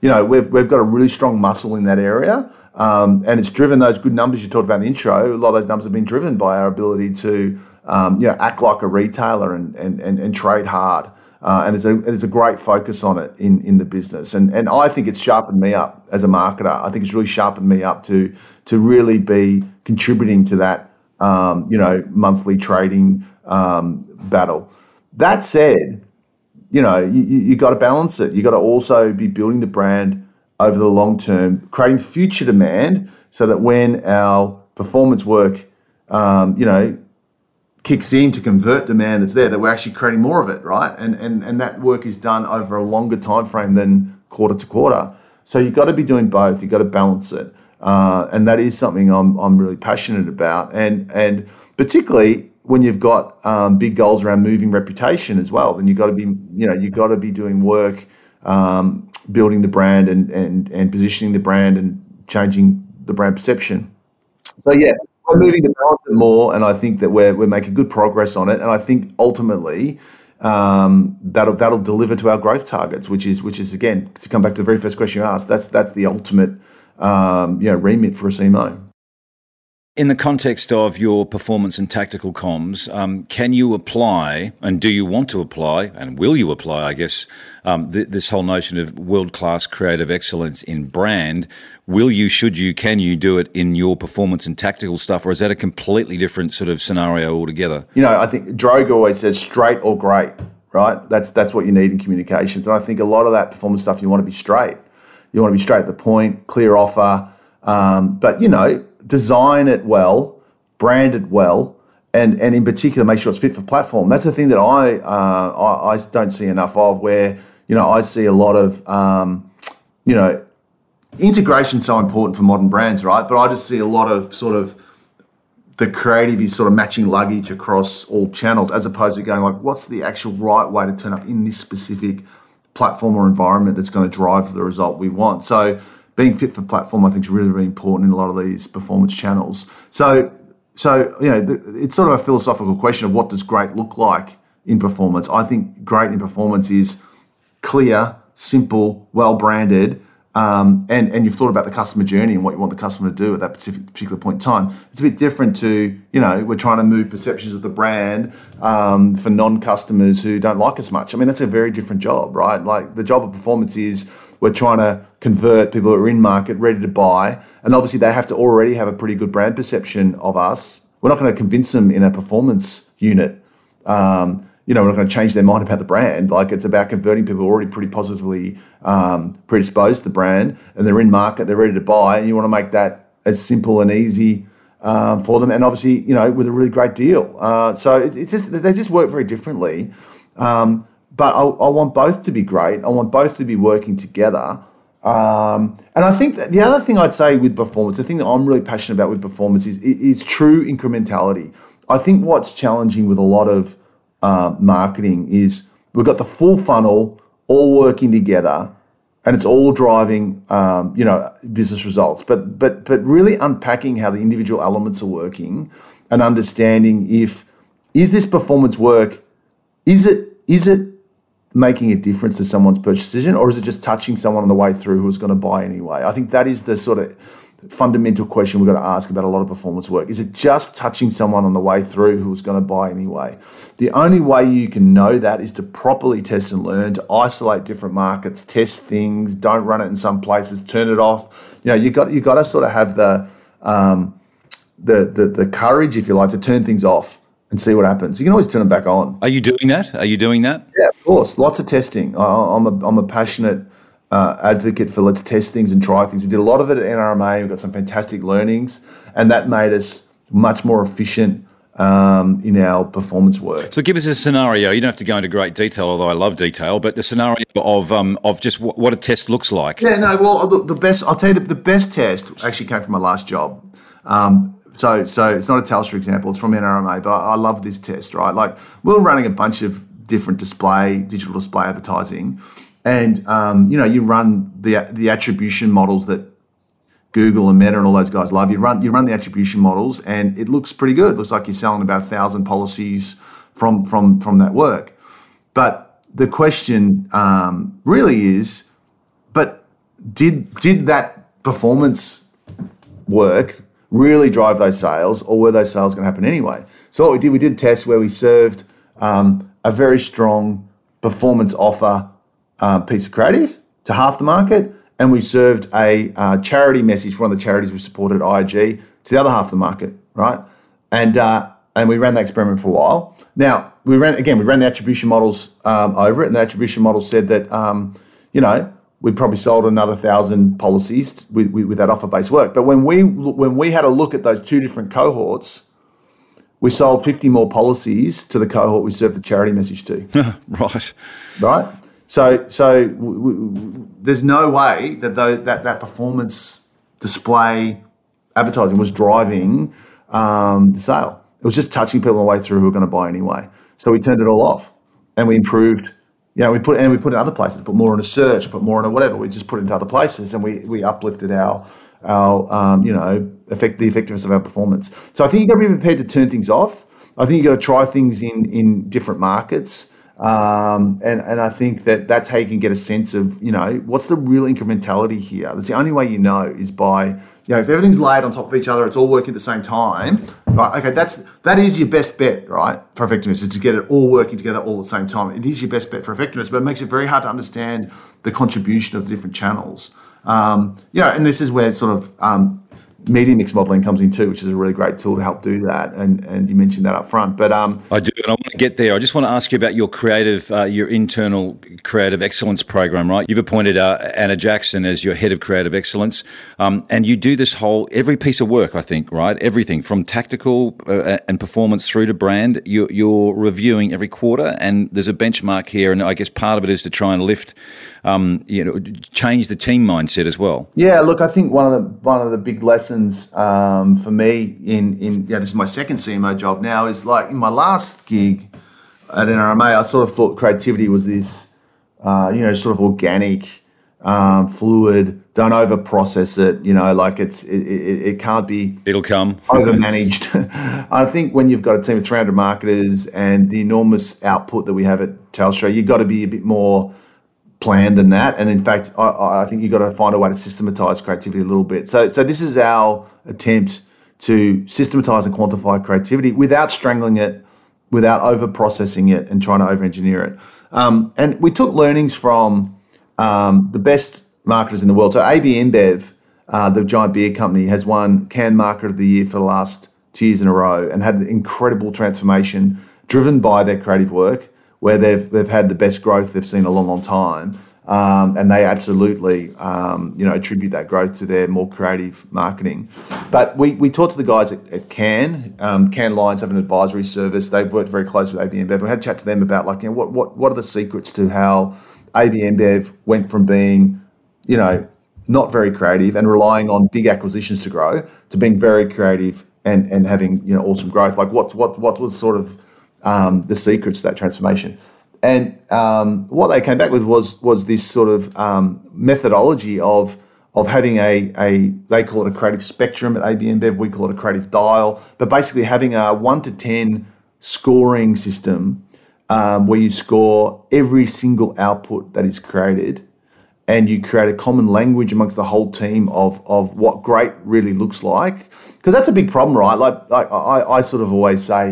you know we've we've got a really strong muscle in that area, um, and it's driven those good numbers you talked about in the intro. A lot of those numbers have been driven by our ability to um, you know act like a retailer and and and, and trade hard. Uh, and there's a there's a great focus on it in, in the business, and and I think it's sharpened me up as a marketer. I think it's really sharpened me up to to really be contributing to that um, you know monthly trading um, battle. That said, you know you you got to balance it. You got to also be building the brand over the long term, creating future demand, so that when our performance work, um, you know. kicks in to convert demand that's there, that we're actually creating more of it, right? And and and that work is done over a longer time frame than quarter to quarter. So you've got to be doing both. You've got to balance it, uh, and that is something I'm I'm really passionate about. And and particularly when you've got um, big goals around moving reputation as well, then you've got to be you know you've got to be doing work, um, building the brand and and and positioning the brand and changing the brand perception. So yeah. We're moving to balance it more, and I think that we're we're making good progress on it, and I think ultimately um, that'll that'll deliver to our growth targets, which is which is again to come back to the very first question you asked. That's that's the ultimate um, you know remit for a C M O. In the context of your performance and tactical comms, um, can you apply, and do you want to apply, and will you apply, I guess, um, th- this whole notion of world-class creative excellence in brand? Will you, should you, can you do it in your performance and tactical stuff, or is that a completely different sort of scenario altogether? You know, I think Droga always says straight or great. right? That's that's what you need in communications. And I think a lot of that performance stuff, you want to be straight. You want to be straight at the point, clear offer. Um, but, you know, design it well, brand it well, and and in particular, make sure it's fit for platform. That's the thing that I uh, I, I don't see enough of, where, you know, I see a lot of, um, you know, integration's so important for modern brands, right? But I just see a lot of sort of the creative is sort of matching luggage across all channels, as opposed to going like, what's the actual right way to turn up in this specific platform or environment that's going to drive the result we want. So being fit for platform, I think, is really, really important in a lot of these performance channels. So, so you know, the, it's sort of a philosophical question of what does great look like in performance. I think great in performance is clear, simple, well-branded, Um, and, and you've thought about the customer journey and what you want the customer to do at that specific, particular point in time. It's a bit different to, you know, we're trying to move perceptions of the brand um, for non-customers who don't like us much. I mean, that's a very different job, right? Like, the job of performance is we're trying to convert people who are in market, ready to buy. And obviously they have to already have a pretty good brand perception of us. We're not going to convince them in a performance unit. Um You know, we're not going to change their mind about the brand. Like, it's about converting people who are already pretty positively um, predisposed to the brand, and they're in market, they're ready to buy, and you want to make that as simple and easy um, for them. And obviously, you know, with a really great deal. Uh, so it, it's just, they just work very differently. Um, but I, I want both to be great. I want both to be working together. Um, and I think that the other thing I'd say with performance, the thing that I'm really passionate about with performance is, is true incrementality. I think what's challenging with a lot of Uh, marketing is we've got the full funnel all working together, and it's all driving, um, you know, business results. But but but really unpacking how the individual elements are working, and understanding if is this performance work, is it is it making a difference to someone's purchase decision, or is it just touching someone on the way through who's going to buy anyway? I think that is the sort of fundamental question we've got to ask about a lot of performance work. Is it just touching someone on the way through who's going to buy anyway? The only way you can know that is to properly test and learn, to isolate different markets, test things, don't run it in some places, turn it off. You know, you got you got to sort of have the um, the, the the courage, if you like, to turn things off and see what happens. You can always turn them back on. Are you doing that? Are you doing that? Yeah, of course. Lots of testing. I, I'm a I'm a passionate Uh, advocate for let's test things and try things. We did a lot of it at N R M A. We got some fantastic learnings, and that made us much more efficient um, in our performance work. So give us a scenario. You don't have to go into great detail, although I love detail, but the scenario of um, of just w- what a test looks like. Yeah, no, well, the, the best, I'll tell you, the, the best test actually came from my last job. Um, so so it's not a Telstra example, it's from N R M A, but I, I love this test, right? Like, we were running a bunch of different display, digital display advertising. And, um, you know, you run the the attribution models that Google and Meta and all those guys love. You run you run the attribution models, and it looks pretty good. It looks like you're selling about one thousand policies from, from, from that work. But the question um, really is, but did did that performance work really drive those sales, or were those sales going to happen anyway? So what we did, we did tests where we served um, a very strong performance offer Um, piece of creative to half the market, and we served a uh, charity message for one of the charities we supported, I A G, to the other half of the market, right? And uh, and we ran that experiment for a while. Now, we ran again, we ran the attribution models um, over it, and the attribution model said that, um, you know, we probably sold another thousand policies with, with, with that offer-based work. But when we when we had a look at those two different cohorts, we sold fifty more policies to the cohort we served the charity message to. right. Right? So, so w- w- there's no way that though that that performance display advertising was driving um, the sale. It was just touching people on the way through who were going to buy anyway. So we turned it all off, and we improved. You know, we put and we put it in other places, put more in a search, put more in a whatever. We just put it into other places, and we we uplifted our our um, you know effect the effectiveness of our performance. So I think you've got to be prepared to turn things off. I think you've got to try things in in different markets. Um, and, and I think that that's how you can get a sense of, you know, what's the real incrementality here? That's the only way you know is by, you know, if everything's laid on top of each other, it's all working at the same time, right? Okay, that's, that is your best bet, right, for effectiveness, is to get it all working together all at the same time. It is your best bet for effectiveness, but it makes it very hard to understand the contribution of the different channels. Um, you know, and this is where sort of um, media mix modeling comes in too, which is a really great tool to help do that. And and you mentioned that up front. But um, I do, and I want to get there. I just want to ask you about your creative, uh, your internal creative excellence program, right? You've appointed uh, Anna Jackson as your head of creative excellence. Um, and you do this whole, every piece of work, I think, right? Everything from tactical uh, and performance through to brand, you're, you're reviewing every quarter. And there's a benchmark here. And I guess part of it is to try and lift, um, you know, change the team mindset as well. Yeah, look, I think one of the, one of the big lessons Um, for me in, in yeah, this is my second C M O job now, is like in my last gig at N R M A, I sort of thought creativity was this, uh, you know, sort of organic, um, fluid, don't over process it, you know, like it's, it, it, it can't be, it'll come over managed. I think when you've got a team of three hundred marketers and the enormous output that we have at Telstra, you've got to be a bit more planned than that, and in fact, I, I think you've got to find a way to systematise creativity a little bit. So, so this is our attempt to systematise and quantify creativity without strangling it, without over-processing it, and trying to over-engineer it. Um, and we took learnings from um, the best marketers in the world. So, A B InBev, uh, the giant beer company, has won Cannes Marketer of the Year for the last two years in a row, and had an incredible transformation driven by their creative work, where they've they've had the best growth they've seen in a long, long time. Um, and they absolutely, um, you know, attribute that growth to their more creative marketing. But we we talked to the guys at, at Cannes. Um, Cannes Lions have an advisory service. They've worked very close with A B InBev. We had a chat to them about, like, you know, what, what, what are the secrets to how A B InBev went from being, you know, not very creative and relying on big acquisitions to grow, to being very creative and, and having, you know, awesome growth. Like what what what was sort of, Um, the secrets to that transformation. And um, what they came back with was was this sort of um, methodology of of having a, a, they call it a creative spectrum at A B InBev, we call it a creative dial, but basically having a one to ten scoring system um, where you score every single output that is created, and you create a common language amongst the whole team of of what great really looks like. Because that's a big problem, right? Like, like I, I sort of always say,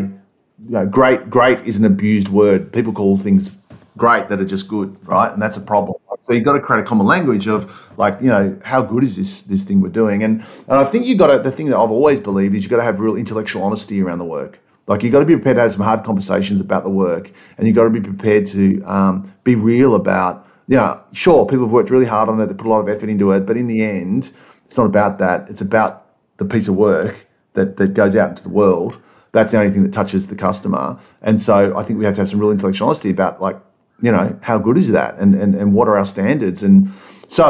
you know, great, great is an abused word. People call things great that are just good, right? And that's a problem. So you've got to create a common language of, like, you know, how good is this this thing we're doing? And and I think you got to, the thing that I've always believed is you've got to have real intellectual honesty around the work. Like, you've got to be prepared to have some hard conversations about the work, and you've got to be prepared to um, be real about, you know, sure, people have worked really hard on it, they put a lot of effort into it, but in the end, it's not about that. It's about the piece of work that that goes out into the world. That's the only thing that touches the customer. And so I think we have to have some real intellectual honesty about, like, you know, how good is that, and and, and what are our standards? And so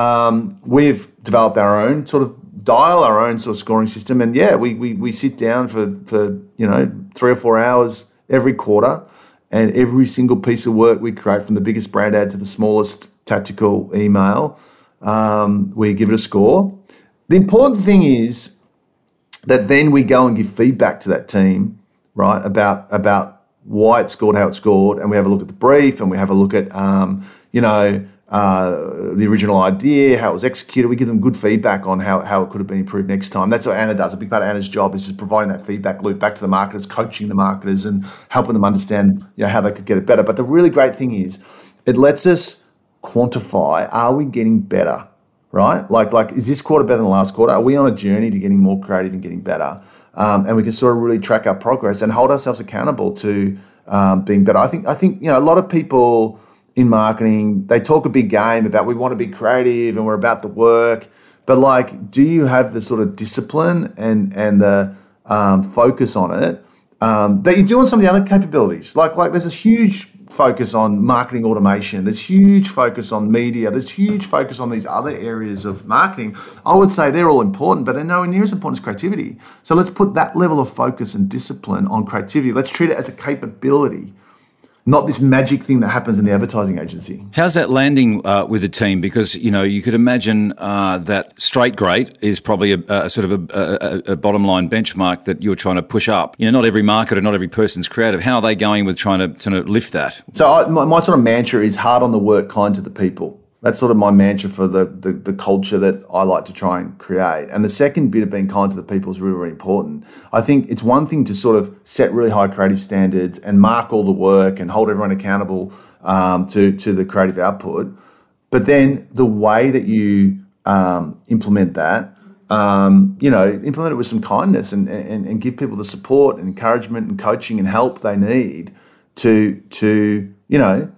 um, we've developed our own sort of dial, our own sort of scoring system. And, yeah, we we we sit down for, for you know, three or four hours every quarter, and every single piece of work we create, from the biggest brand ad to the smallest tactical email, um, we give it a score. The important thing is that then we go and give feedback to that team, right, about about why it scored, how it scored, and we have a look at the brief, and we have a look at, um, you know, uh, the original idea, how it was executed. We give them good feedback on how, how it could have been improved next time. That's what Anna does. A big part of Anna's job is just providing that feedback loop back to the marketers, coaching the marketers, and helping them understand, you know, how they could get it better. But the really great thing is it lets us quantify, are we getting better? Right? Like, like, is this quarter better than the last quarter? Are we on a journey to getting more creative and getting better? Um, and we can sort of really track our progress and hold ourselves accountable to um, being better. I think, I think, you know, a lot of people in marketing, they talk a big game about we want to be creative and we're about the work, but, like, do you have the sort of discipline and, and the um, focus on it um, that you do on some of the other capabilities? Like, like there's a huge focus on marketing automation, there's huge focus on media, there's huge focus on these other areas of marketing. I would say they're all important, but they're nowhere near as important as creativity. So let's put that level of focus and discipline on creativity. Let's treat it as a capability, not this magic thing that happens in the advertising agency. How's that landing uh, with the team? Because, you know, you could imagine uh, that straight great is probably a, a sort of a, a, a bottom line benchmark that you're trying to push up. You know, not every marketer, not every person's creative. How are they going with trying to, trying to lift that? So I, my, my sort of mantra is hard on the work, kind to the people. That's sort of my mantra for the, the the culture that I like to try and create. And the second bit of being kind to the people is really, really important. I think it's one thing to sort of set really high creative standards and mark all the work and hold everyone accountable um, to, to the creative output. But then the way that you um, implement that um, you know, implement it with some kindness and, and and give people the support and encouragement and coaching and help they need to to you know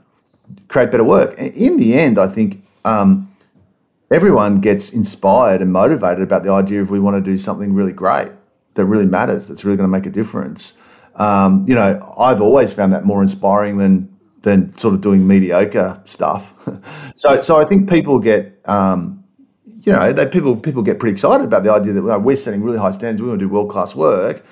create better work. And in the end, I think um, everyone gets inspired and motivated about the idea of we want to do something really great that really matters, that's really going to make a difference. Um, you know, I've always found that more inspiring than than sort of doing mediocre stuff. so, so I think people get, um, you know, they, people people get pretty excited about the idea that well, we're setting really high standards. We want to do world class work.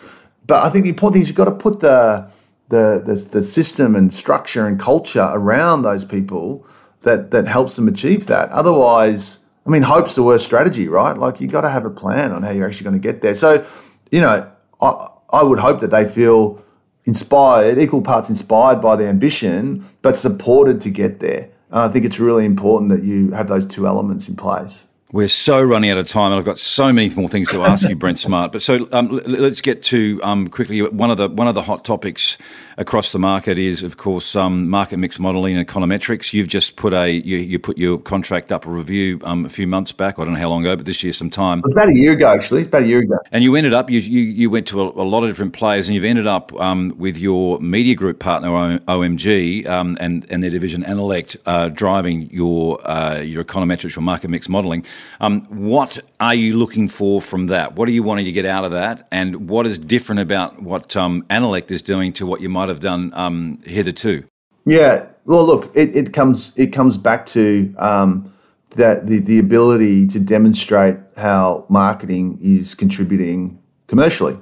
But I think the important thing is you've got to put the the the, the system and structure and culture around those people that that helps them achieve that. Otherwise, I mean, hope's the worst strategy, right? Like you've got to have a plan on how you're actually going to get there. So, you know, I, I would hope that they feel inspired, equal parts inspired by the ambition, but supported to get there. And I think it's really important that you have those two elements in place. We're so running out of time, and I've got so many more things to ask you, Brent Smart. But so um, let's get to um, quickly one of the one of the hot topics across the market is, of course, um, market mix modelling and econometrics. You've just put a you, you put your contract up a review um, a few months back. I don't know how long ago, but this year sometime. It was about a year ago, actually. It's about a year ago. And you ended up you you, you went to a, a lot of different players, and you've ended up um, with your media group partner O M G um, and and their division Analect uh, driving your uh, your econometrics or market mix modelling. Um, what are you looking for from that? What are you wanting to get out of that? And what is different about what um, Analect is doing to what you might have done um, hitherto? Yeah, well, look, it, it comes it comes back to um, that the, the ability to demonstrate how marketing is contributing commercially,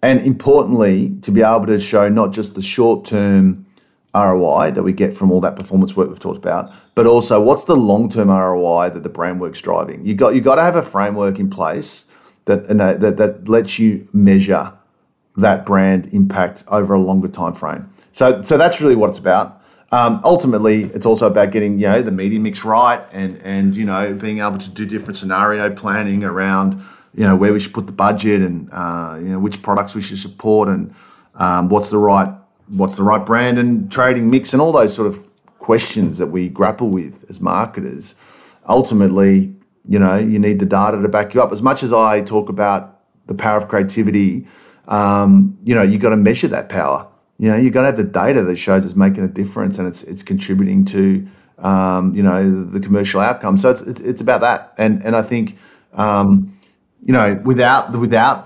and importantly, to be able to show not just the short-term R O I that we get from all that performance work we've talked about, but also what's the long-term R O I that the brand work's driving. You got you got to have a framework in place that that that lets you measure that brand impact over a longer time frame. So so that's really what it's about. Um, ultimately, it's also about getting you know the media mix right and and you know being able to do different scenario planning around you know where we should put the budget and uh, you know which products we should support and um, what's the right. what's the right brand and trading mix and all those sort of questions that we grapple with as marketers. Ultimately, you know, you need the data to back you up. As much as I talk about the power of creativity, um, you know, you've got to measure that power. You know, you've got to have the data that shows it's making a difference and it's it's contributing to, um, you know, the commercial outcome. So it's it's about that. And and I think, um, you know, without the without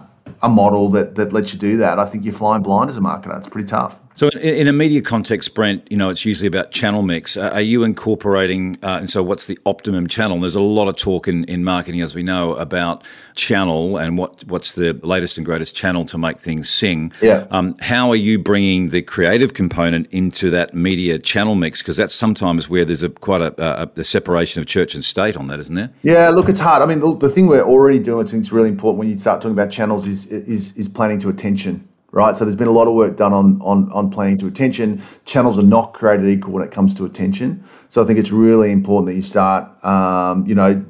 a model that that lets you do that, I think you're flying blind as a marketer. It's pretty tough. So in a media context, Brent, you know, it's usually about channel mix. Uh, are you incorporating, uh, and so what's the optimum channel? And there's a lot of talk in, in marketing, as we know, about channel and what what's the latest and greatest channel to make things sing. Yeah. Um, how are you bringing the creative component into that media channel mix? Because that's sometimes where there's a quite a, a, a separation of church and state on that, isn't there? Yeah, look, it's hard. I mean, the, the thing we're already doing, I think it's really important when you start talking about channels is is, is planning to attention. Right, so there's been a lot of work done on on on planning to attention. Channels are not created equal when it comes to attention. So I think it's really important that you start, um, you know,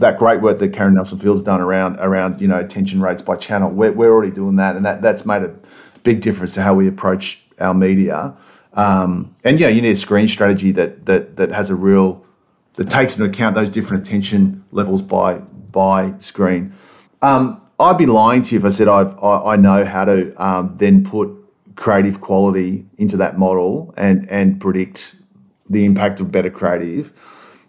that great work that Karen Nelson-Field's done around around you know attention rates by channel. We're we're already doing that, and that that's made a big difference to how we approach our media. Um, and you know, you need a screen strategy that that that has a real that takes into account those different attention levels by by screen. Um, I'd be lying to you if I said I've, I I know how to um, then put creative quality into that model and and predict the impact of better creative.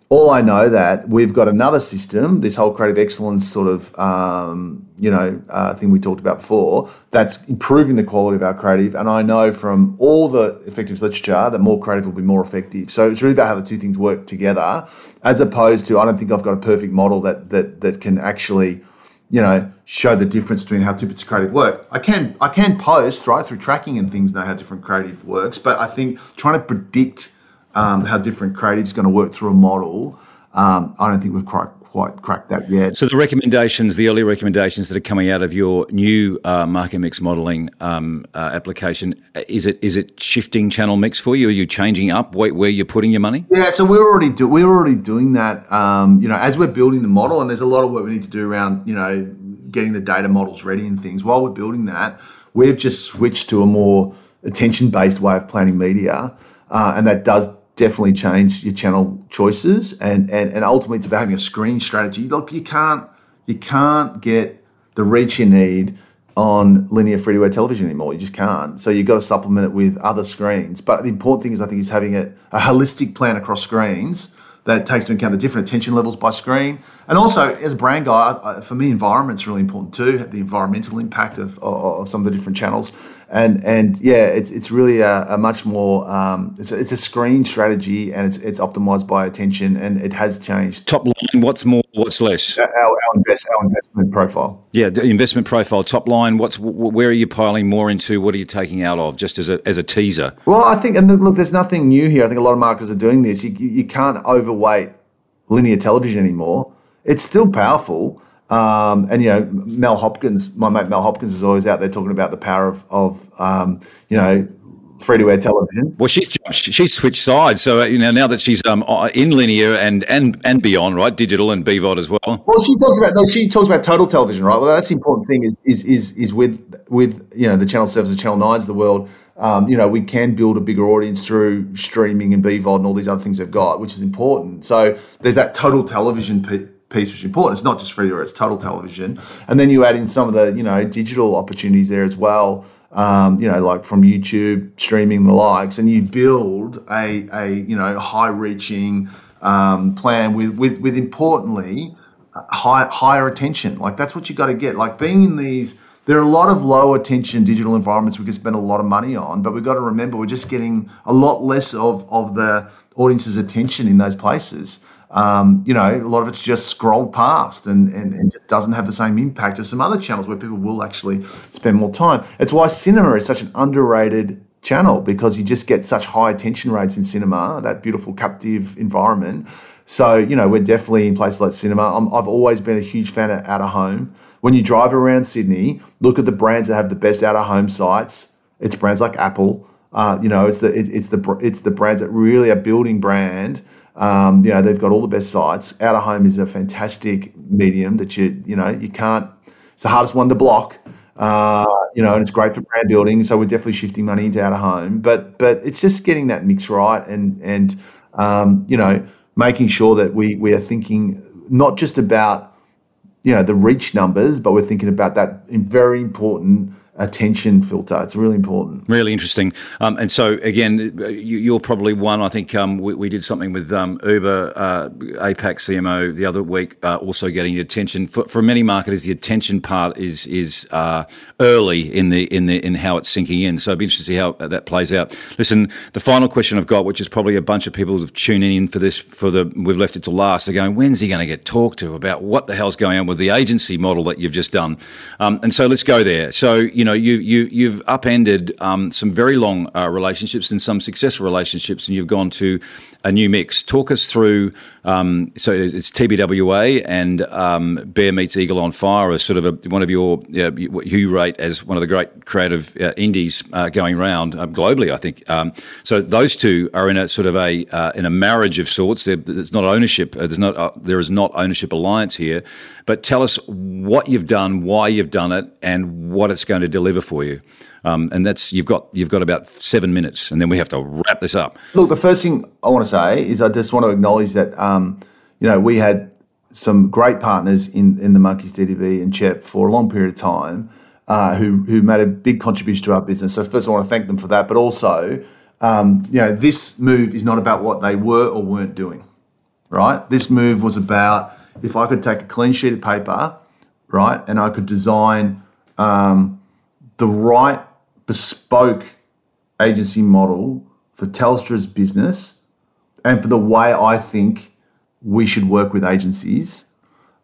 All I know that we've got another system, this whole creative excellence sort of um, you know uh, thing we talked about before, that's improving the quality of our creative. And I know from all the effectiveness literature that more creative will be more effective. So it's really about how the two things work together, as opposed to I don't think I've got a perfect model that that that can actually, you know, show the difference between how two bits of creative work. I can I can post, right, through tracking and things, know how different creative works, but I think trying to predict um, how different creative is going to work through a model, um, I don't think we've quite, quite cracked that yet. So the recommendations, the early recommendations that are coming out of your new uh, market mix modelling um, uh, application, is it is it shifting channel mix for you? Are you changing up where you're putting your money? Yeah, so we're already do- we're already doing that. Um, you know, as we're building the model, and there's a lot of work we need to do around you know getting the data models ready and things. While we're building that, we've just switched to a more attention-based way of planning media, uh, and that does definitely change your channel choices and, and, and ultimately it's about having a screen strategy. Look, you can't You can't get the reach you need on linear free-to-air television anymore. You just can't. So you've got to supplement it with other screens. But the important thing is, I think, is having a, a holistic plan across screens that takes into account the different attention levels by screen. And also, as a brand guy, for me, environment's really important too, the environmental impact of, of, of some of the different channels. And and yeah, it's it's really a, a much more, um, it's, a, it's a screen strategy, and it's it's optimised by attention, and it has changed. Top line, what's more, what's less? Our, our, invest, our investment profile. Yeah, the investment profile, top line, what's where are you piling more into, what are you taking out of, just as a as a teaser? Well, I think, and look, there's nothing new here. I think a lot of marketers are doing this. You, you can't overweight linear television anymore. It's still powerful. Um, and, you know, Mel Hopkins, my mate Mel Hopkins is always out there talking about the power of, of um, you know, free-to-air television. Well, she's she's switched sides. So, you know, now that she's um, in linear and, and, and beyond, right, digital and B VOD as well. Well, she talks about she talks about total television, right? Well, that's the important thing is is is, is with, with, you know, the channel services, Channel nines of the world, um, you know, we can build a bigger audience through streaming and B VOD and all these other things they've got, which is important. So there's that total television piece. piece which is important. It's not just free to air, it's total television. And then you add in some of the, you know, digital opportunities there as well, um, you know, like from YouTube, streaming, the likes, and you build a, a you know, high-reaching um, plan with, with, with importantly, high, higher attention. Like, that's what you got to get. Like, being in these, there are a lot of low-attention digital environments we could spend a lot of money on, but we've got to remember we're just getting a lot less of, of the audience's attention in those places. Um, you know, a lot of it's just scrolled past and, and, and just doesn't have the same impact as some other channels where people will actually spend more time. It's why cinema is such an underrated channel, because you just get such high attention rates in cinema, that beautiful captive environment. So, you know, we're definitely in places like cinema. I'm, I've always been a huge fan of out-of-home. When you drive around Sydney, look at the brands that have the best out-of-home sites. It's brands like Apple. Uh, you know, it's the it, it's the it's the brands that really are building brand. Um, you know, they've got all the best sites. Out of home is a fantastic medium that you, you know, you can't, it's the hardest one to block, uh, you know, and it's great for brand building. So we're definitely shifting money into out of home, but, but it's just getting that mix right. And, and, um, you know, making sure that we, we are thinking not just about, you know, the reach numbers, but we're thinking about that very important attention filter. It's really important. Really interesting. Um, and so, again, you, you're probably one. I think um, we, we did something with um, Uber, uh, APAC C M O the other week, uh, also getting your attention. For, for many marketers, the attention part is is uh, early in the in the in how it's sinking in. So it'd be interesting to see how that plays out. Listen, the final question I've got, which is probably a bunch of people have tuned in for this, for the we've left it to last. They're going, when's he going to get talked to about what the hell's going on with the agency model that you've just done? Um, and so let's go there. So, you know, You, you, you've upended um, some very long uh, relationships and some successful relationships, and you've gone to a new mix. Talk us through, um, so it's T B W A and um, Bear Meets Eagle on Fire as sort of a, one of your, you know, what you rate as one of the great creative uh, indies uh, going round uh, globally, I think. Um, so those two are in a sort of a, uh, in a marriage of sorts. There, there's not ownership, there's not, uh, there is not ownership alliance here, but tell us what you've done, why you've done it, and what it's going to deliver for you. Um, and that's you've got you've got about seven minutes, and then we have to wrap this up. Look, the first thing I want to say is I just want to acknowledge that um, you know, we had some great partners in in the Monkeys D D B and CHEP for a long period of time, uh, who who made a big contribution to our business. So first, I want to thank them for that. But also, um, you know, this move is not about what they were or weren't doing. Right? This move was about, if I could take a clean sheet of paper, right, and I could design um, the right bespoke agency model for Telstra's business and for the way I think we should work with agencies,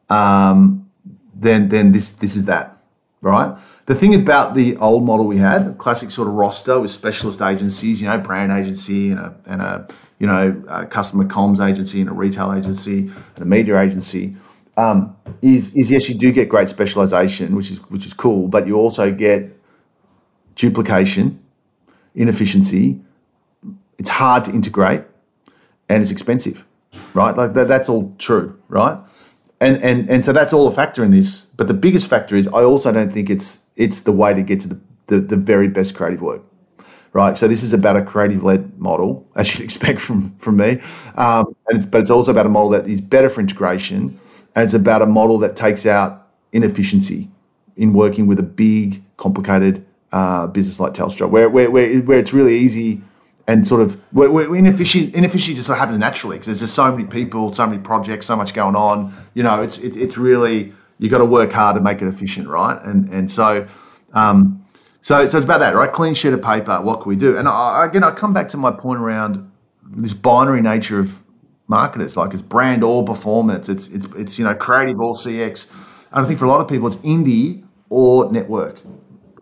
um, then then this this is that, right? The thing about the old model we had, classic sort of roster with specialist agencies, you know, brand agency and a, and a you know, a customer comms agency and a retail agency and a media agency, um, is is yes, you do get great specialization, which is which is cool, but you also get duplication, inefficiency, it's hard to integrate, and it's expensive, right? Like that, that's all true, right? And and and so that's all a factor in this. But the biggest factor is I also don't think it's it's the way to get to the, the, the very best creative work, right? So this is about a creative-led model, as you'd expect from, from me. Um, and it's, but it's also about a model that is better for integration And it's about a model that takes out inefficiency in working with a big, complicated uh, business like Telstra, where where where, where it's really easy and sort of where, where inefficient inefficiency just sort of happens naturally because there's just so many people, so many projects, so much going on. You know, it's it, it's really you got to work hard to make it efficient, right? And and so. Um, So, so it's about that, right? Clean sheet of paper. What can we do? And I, again, I come back to my point around this binary nature of marketers. Like it's brand or performance. It's it's it's you know creative or C X. And I think for a lot of people, it's indie or network.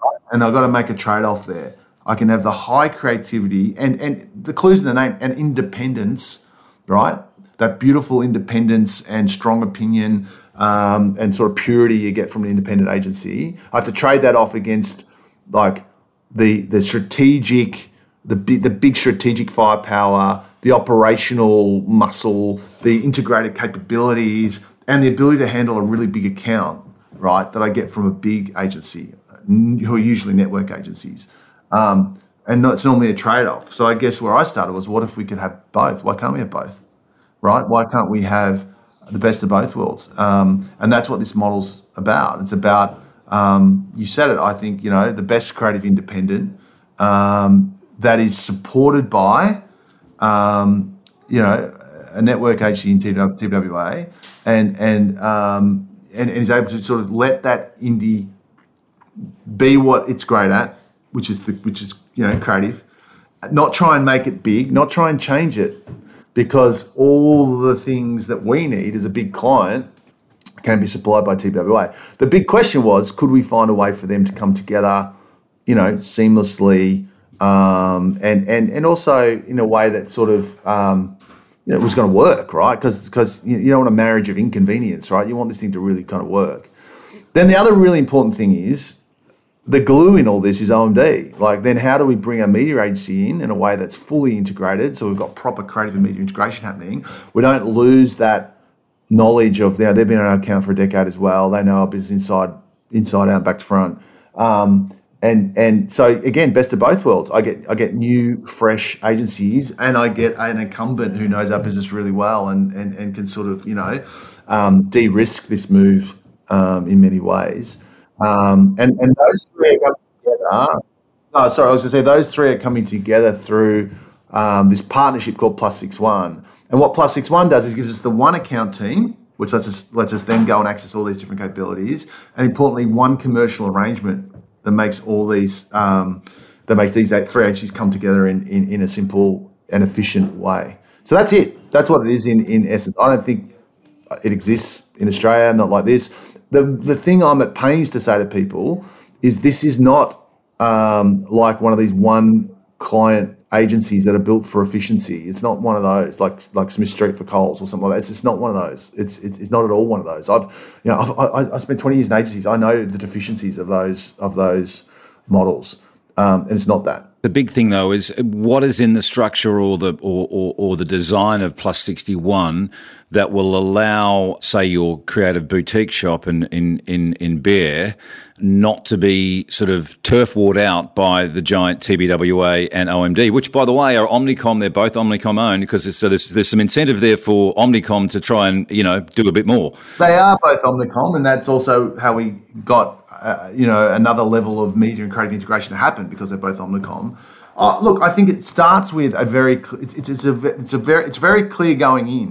Right? And I've got to make a trade-off there. I can have the high creativity and and the clues in the name and independence, right? That beautiful independence and strong opinion um, and sort of purity you get from an independent agency. I have to trade that off against. Like the the strategic, the big, the big strategic firepower, the operational muscle, the integrated capabilities, and the ability to handle a really big account, right? That I get from a big agency, who are usually network agencies, um, and not, it's normally a trade-off. So I guess where I started was, what if we could have both? Why can't we have both, right? Why can't we have the best of both worlds? Um, and that's what this model's about. It's about Um, you said it, I think, you know, the best creative independent um, that is supported by, um, you know, a network agency in T W A and and, um, and and is able to sort of let that indie be what it's great at, which is, the, which is you know, creative, not try and make it big, not try and change it because all the things that we need as a big client can be supplied by T W A. The big question was, could we find a way for them to come together, you know, seamlessly um, and, and and also in a way that sort of, um, you know, was going to work, right? Because because you don't want a marriage of inconvenience, right? You want this thing to really kind of work. Then the other really important thing is the glue in all this is O M D. Like then how do we bring our media agency in in a way that's fully integrated so we've got proper creative and media integration happening. We don't lose that knowledge of you know, they've been on our account for a decade as well. They know our business inside, inside out, back to front, um, and and so again, best of both worlds. I get I get new, fresh agencies, and I get an incumbent who knows our business really well and and, and can sort of you know um, de-risk this move um, in many ways. Um, and and those three are coming together. Oh, sorry, I was going to say those three are coming together through um, this partnership called Plus Six One. And what Plus Six One does is gives us the one account team, which lets us lets us then go and access all these different capabilities, and importantly, one commercial arrangement that makes all these um, that makes these eight, three agencies come together in, in in a simple and efficient way. So that's it. That's what it is in in essence. I don't think it exists in Australia, not like this. The the thing I'm at pains to say to people is this is not um, like one of these one client agencies that are built for efficiency. It's not one of those, like like Smith Street for Coles or something like that. It's just not one of those. It's it's, it's not at all one of those. I've you know I've, I I spent twenty years in agencies. I know the deficiencies of those of those models, um, and it's not that. The big thing though is what is in the structure or the or or, or the design of Plus sixty-one that will allow, say, your creative boutique shop in in in in Bear not to be sort of turf warred out by the giant T B W A and O M D, which, by the way, are Omnicom. They're both Omnicom owned because so there's, there's some incentive there for Omnicom to try and, you know, do a bit more. They are both Omnicom, and that's also how we got, uh, you know, another level of media and creative integration to happen because they're both Omnicom. Uh, look, I think it starts with a very it's it's a it's a very it's very clear going in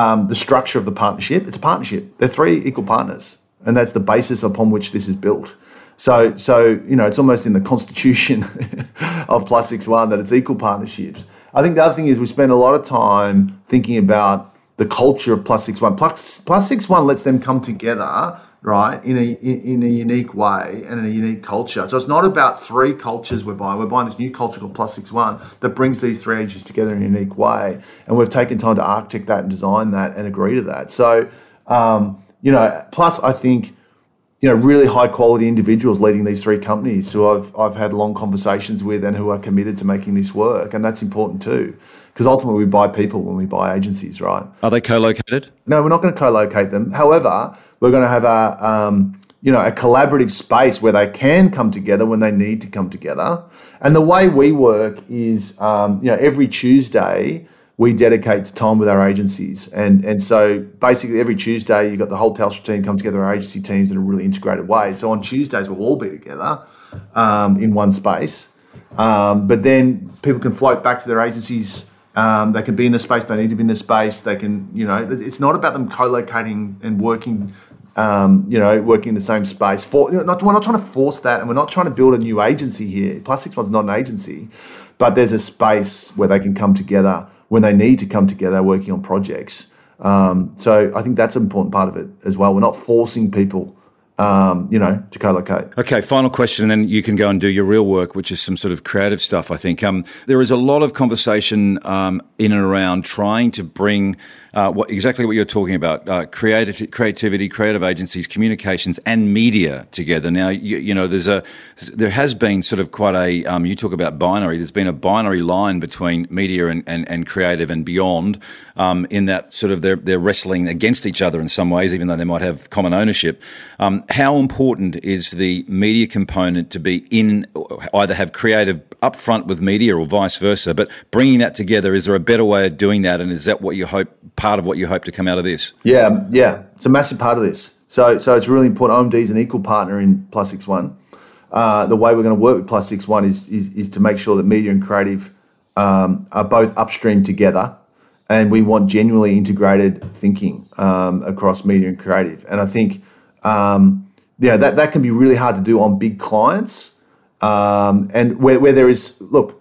um, the structure of the partnership. It's a partnership. They're three equal partners. And that's the basis upon which this is built. So, so you know, it's almost in the constitution of Plus Six One that it's equal partnerships. I think the other thing is we spend a lot of time thinking about the culture of Plus Six One. Plus, Plus Six One lets them come together, right, in a in, in a unique way and in a unique culture. So it's not about three cultures we're buying. We're buying this new culture called Plus Six One that brings these three agencies together in a unique way. And we've taken time to architect that and design that and agree to that. So, um, You know, plus I think, you know, really high quality individuals leading these three companies who I've I've had long conversations with and who are committed to making this work, and that's important too, because ultimately we buy people when we buy agencies, right? Are they co-located? No, we're not going to co-locate them. However, we're going to have a um, you know a collaborative space where they can come together when they need to come together, and the way we work is um, you know every Tuesday. we dedicate time with our agencies. And and so basically every Tuesday, you've got the whole Telstra team come together, our agency teams, in a really integrated way. So on Tuesdays, we'll all be together um, in one space. Um, but then people can float back to their agencies. Um, they can be in the space. They need to be in the space. They can, you know, it's not about them co-locating and working, um, you know, working in the same space. For, you know, not, we're not trying to force that, and we're not trying to build a new agency here. Plus Six One's not an agency, but there's a space where they can come together when they need to come together working on projects. Um, so I think that's an important part of it as well. We're not forcing people, um, you know, to co-locate. Okay, final question, and then you can go and do your real work, which is some sort of creative stuff, I think. Um, there is a lot of conversation um, in and around trying to bring uh, what exactly what you're talking about, uh, creative, creativity, creative agencies, communications, and media together. Now, you, you know, there's a there has been sort of quite a, um, you talk about binary, there's been a binary line between media and, and, and creative and beyond, um, in that sort of they're, they're wrestling against each other in some ways, even though they might have common ownership. Um, how important is the media component to be in, either have creative upfront with media or vice versa, but bringing that together, is there a better way of doing that? And is that what you hope, part of what you hope to come out of this? Yeah, yeah. It's a massive part of this. So so it's really important. O M D is an equal partner in Plus Six One. Uh, the way we're going to work with Plus Six One is, is is to make sure that media and creative um, are both upstream together, and we want genuinely integrated thinking um, across media and creative. And I think um, yeah, that, that can be really hard to do on big clients, um, and where, where there is, look,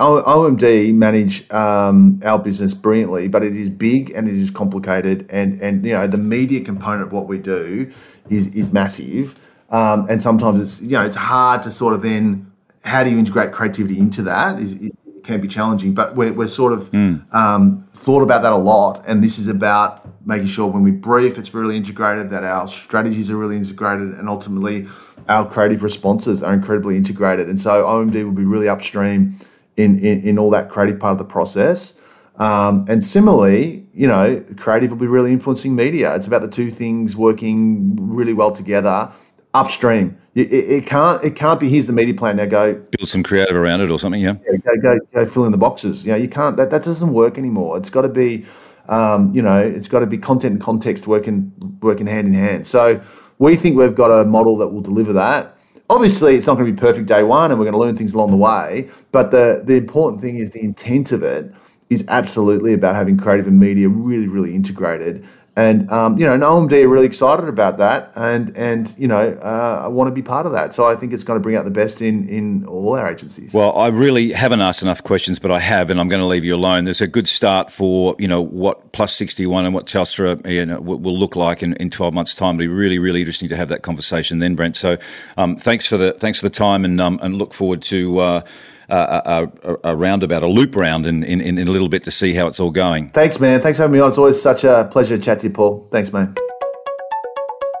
O M D manage um, our business brilliantly, but it is big and it is complicated, and and you know the media component of what we do is is massive. Um, and sometimes it's, you know, it's hard to sort of then, how do you integrate creativity into that? Is, it can be challenging, but we're, we're sort of mm. um, thought about that a lot. And this is about making sure when we brief, it's really integrated, that our strategies are really integrated, and ultimately our creative responses are incredibly integrated. And so O M D will be really upstream in, in, in all that creative part of the process. Um, and similarly, you know, creative will be really influencing media. It's about the two things working really well together. Upstream, it, it can't. It can't be. Here's the media plan. Now go build some creative around it or something. Yeah, yeah go, go go fill in the boxes. You know, you can't. That that doesn't work anymore. It's got to be, um, you know, it's got to be content and context working working hand in hand. So we think we've got a model that will deliver that. Obviously, it's not going to be perfect day one, and we're going to learn things along the way. But the the important thing is the intent of it is absolutely about having creative and media really really integrated. And, um, you know, and O M D are really excited about that, and, and you know, uh, I want to be part of that. So I think it's going to bring out the best in, in all our agencies. Well, I really haven't asked enough questions, but I have, and I'm going to leave you alone. There's a good start for, you know, what Plus sixty-one and what Telstra, you know, will look like in, in twelve months' time. It'll be really, really interesting to have that conversation then, Brent. So um, thanks for the thanks for the time, and um, and look forward to uh, a, a, a roundabout, a loop round in, in, in a little bit to see how it's all going. Thanks, man. Thanks for having me on. It's always such a pleasure to chat to you, Paul. Thanks, man.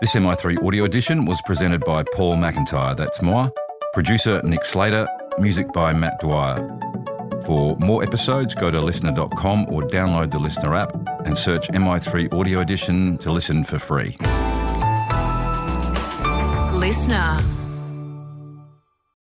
This M I three audio edition was presented by Paul McIntyre. That's moi. Producer Nick Slater. Music by Matt Dwyer. For more episodes, go to listener dot com or download the Listener app and search M I three audio edition to listen for free. Listener.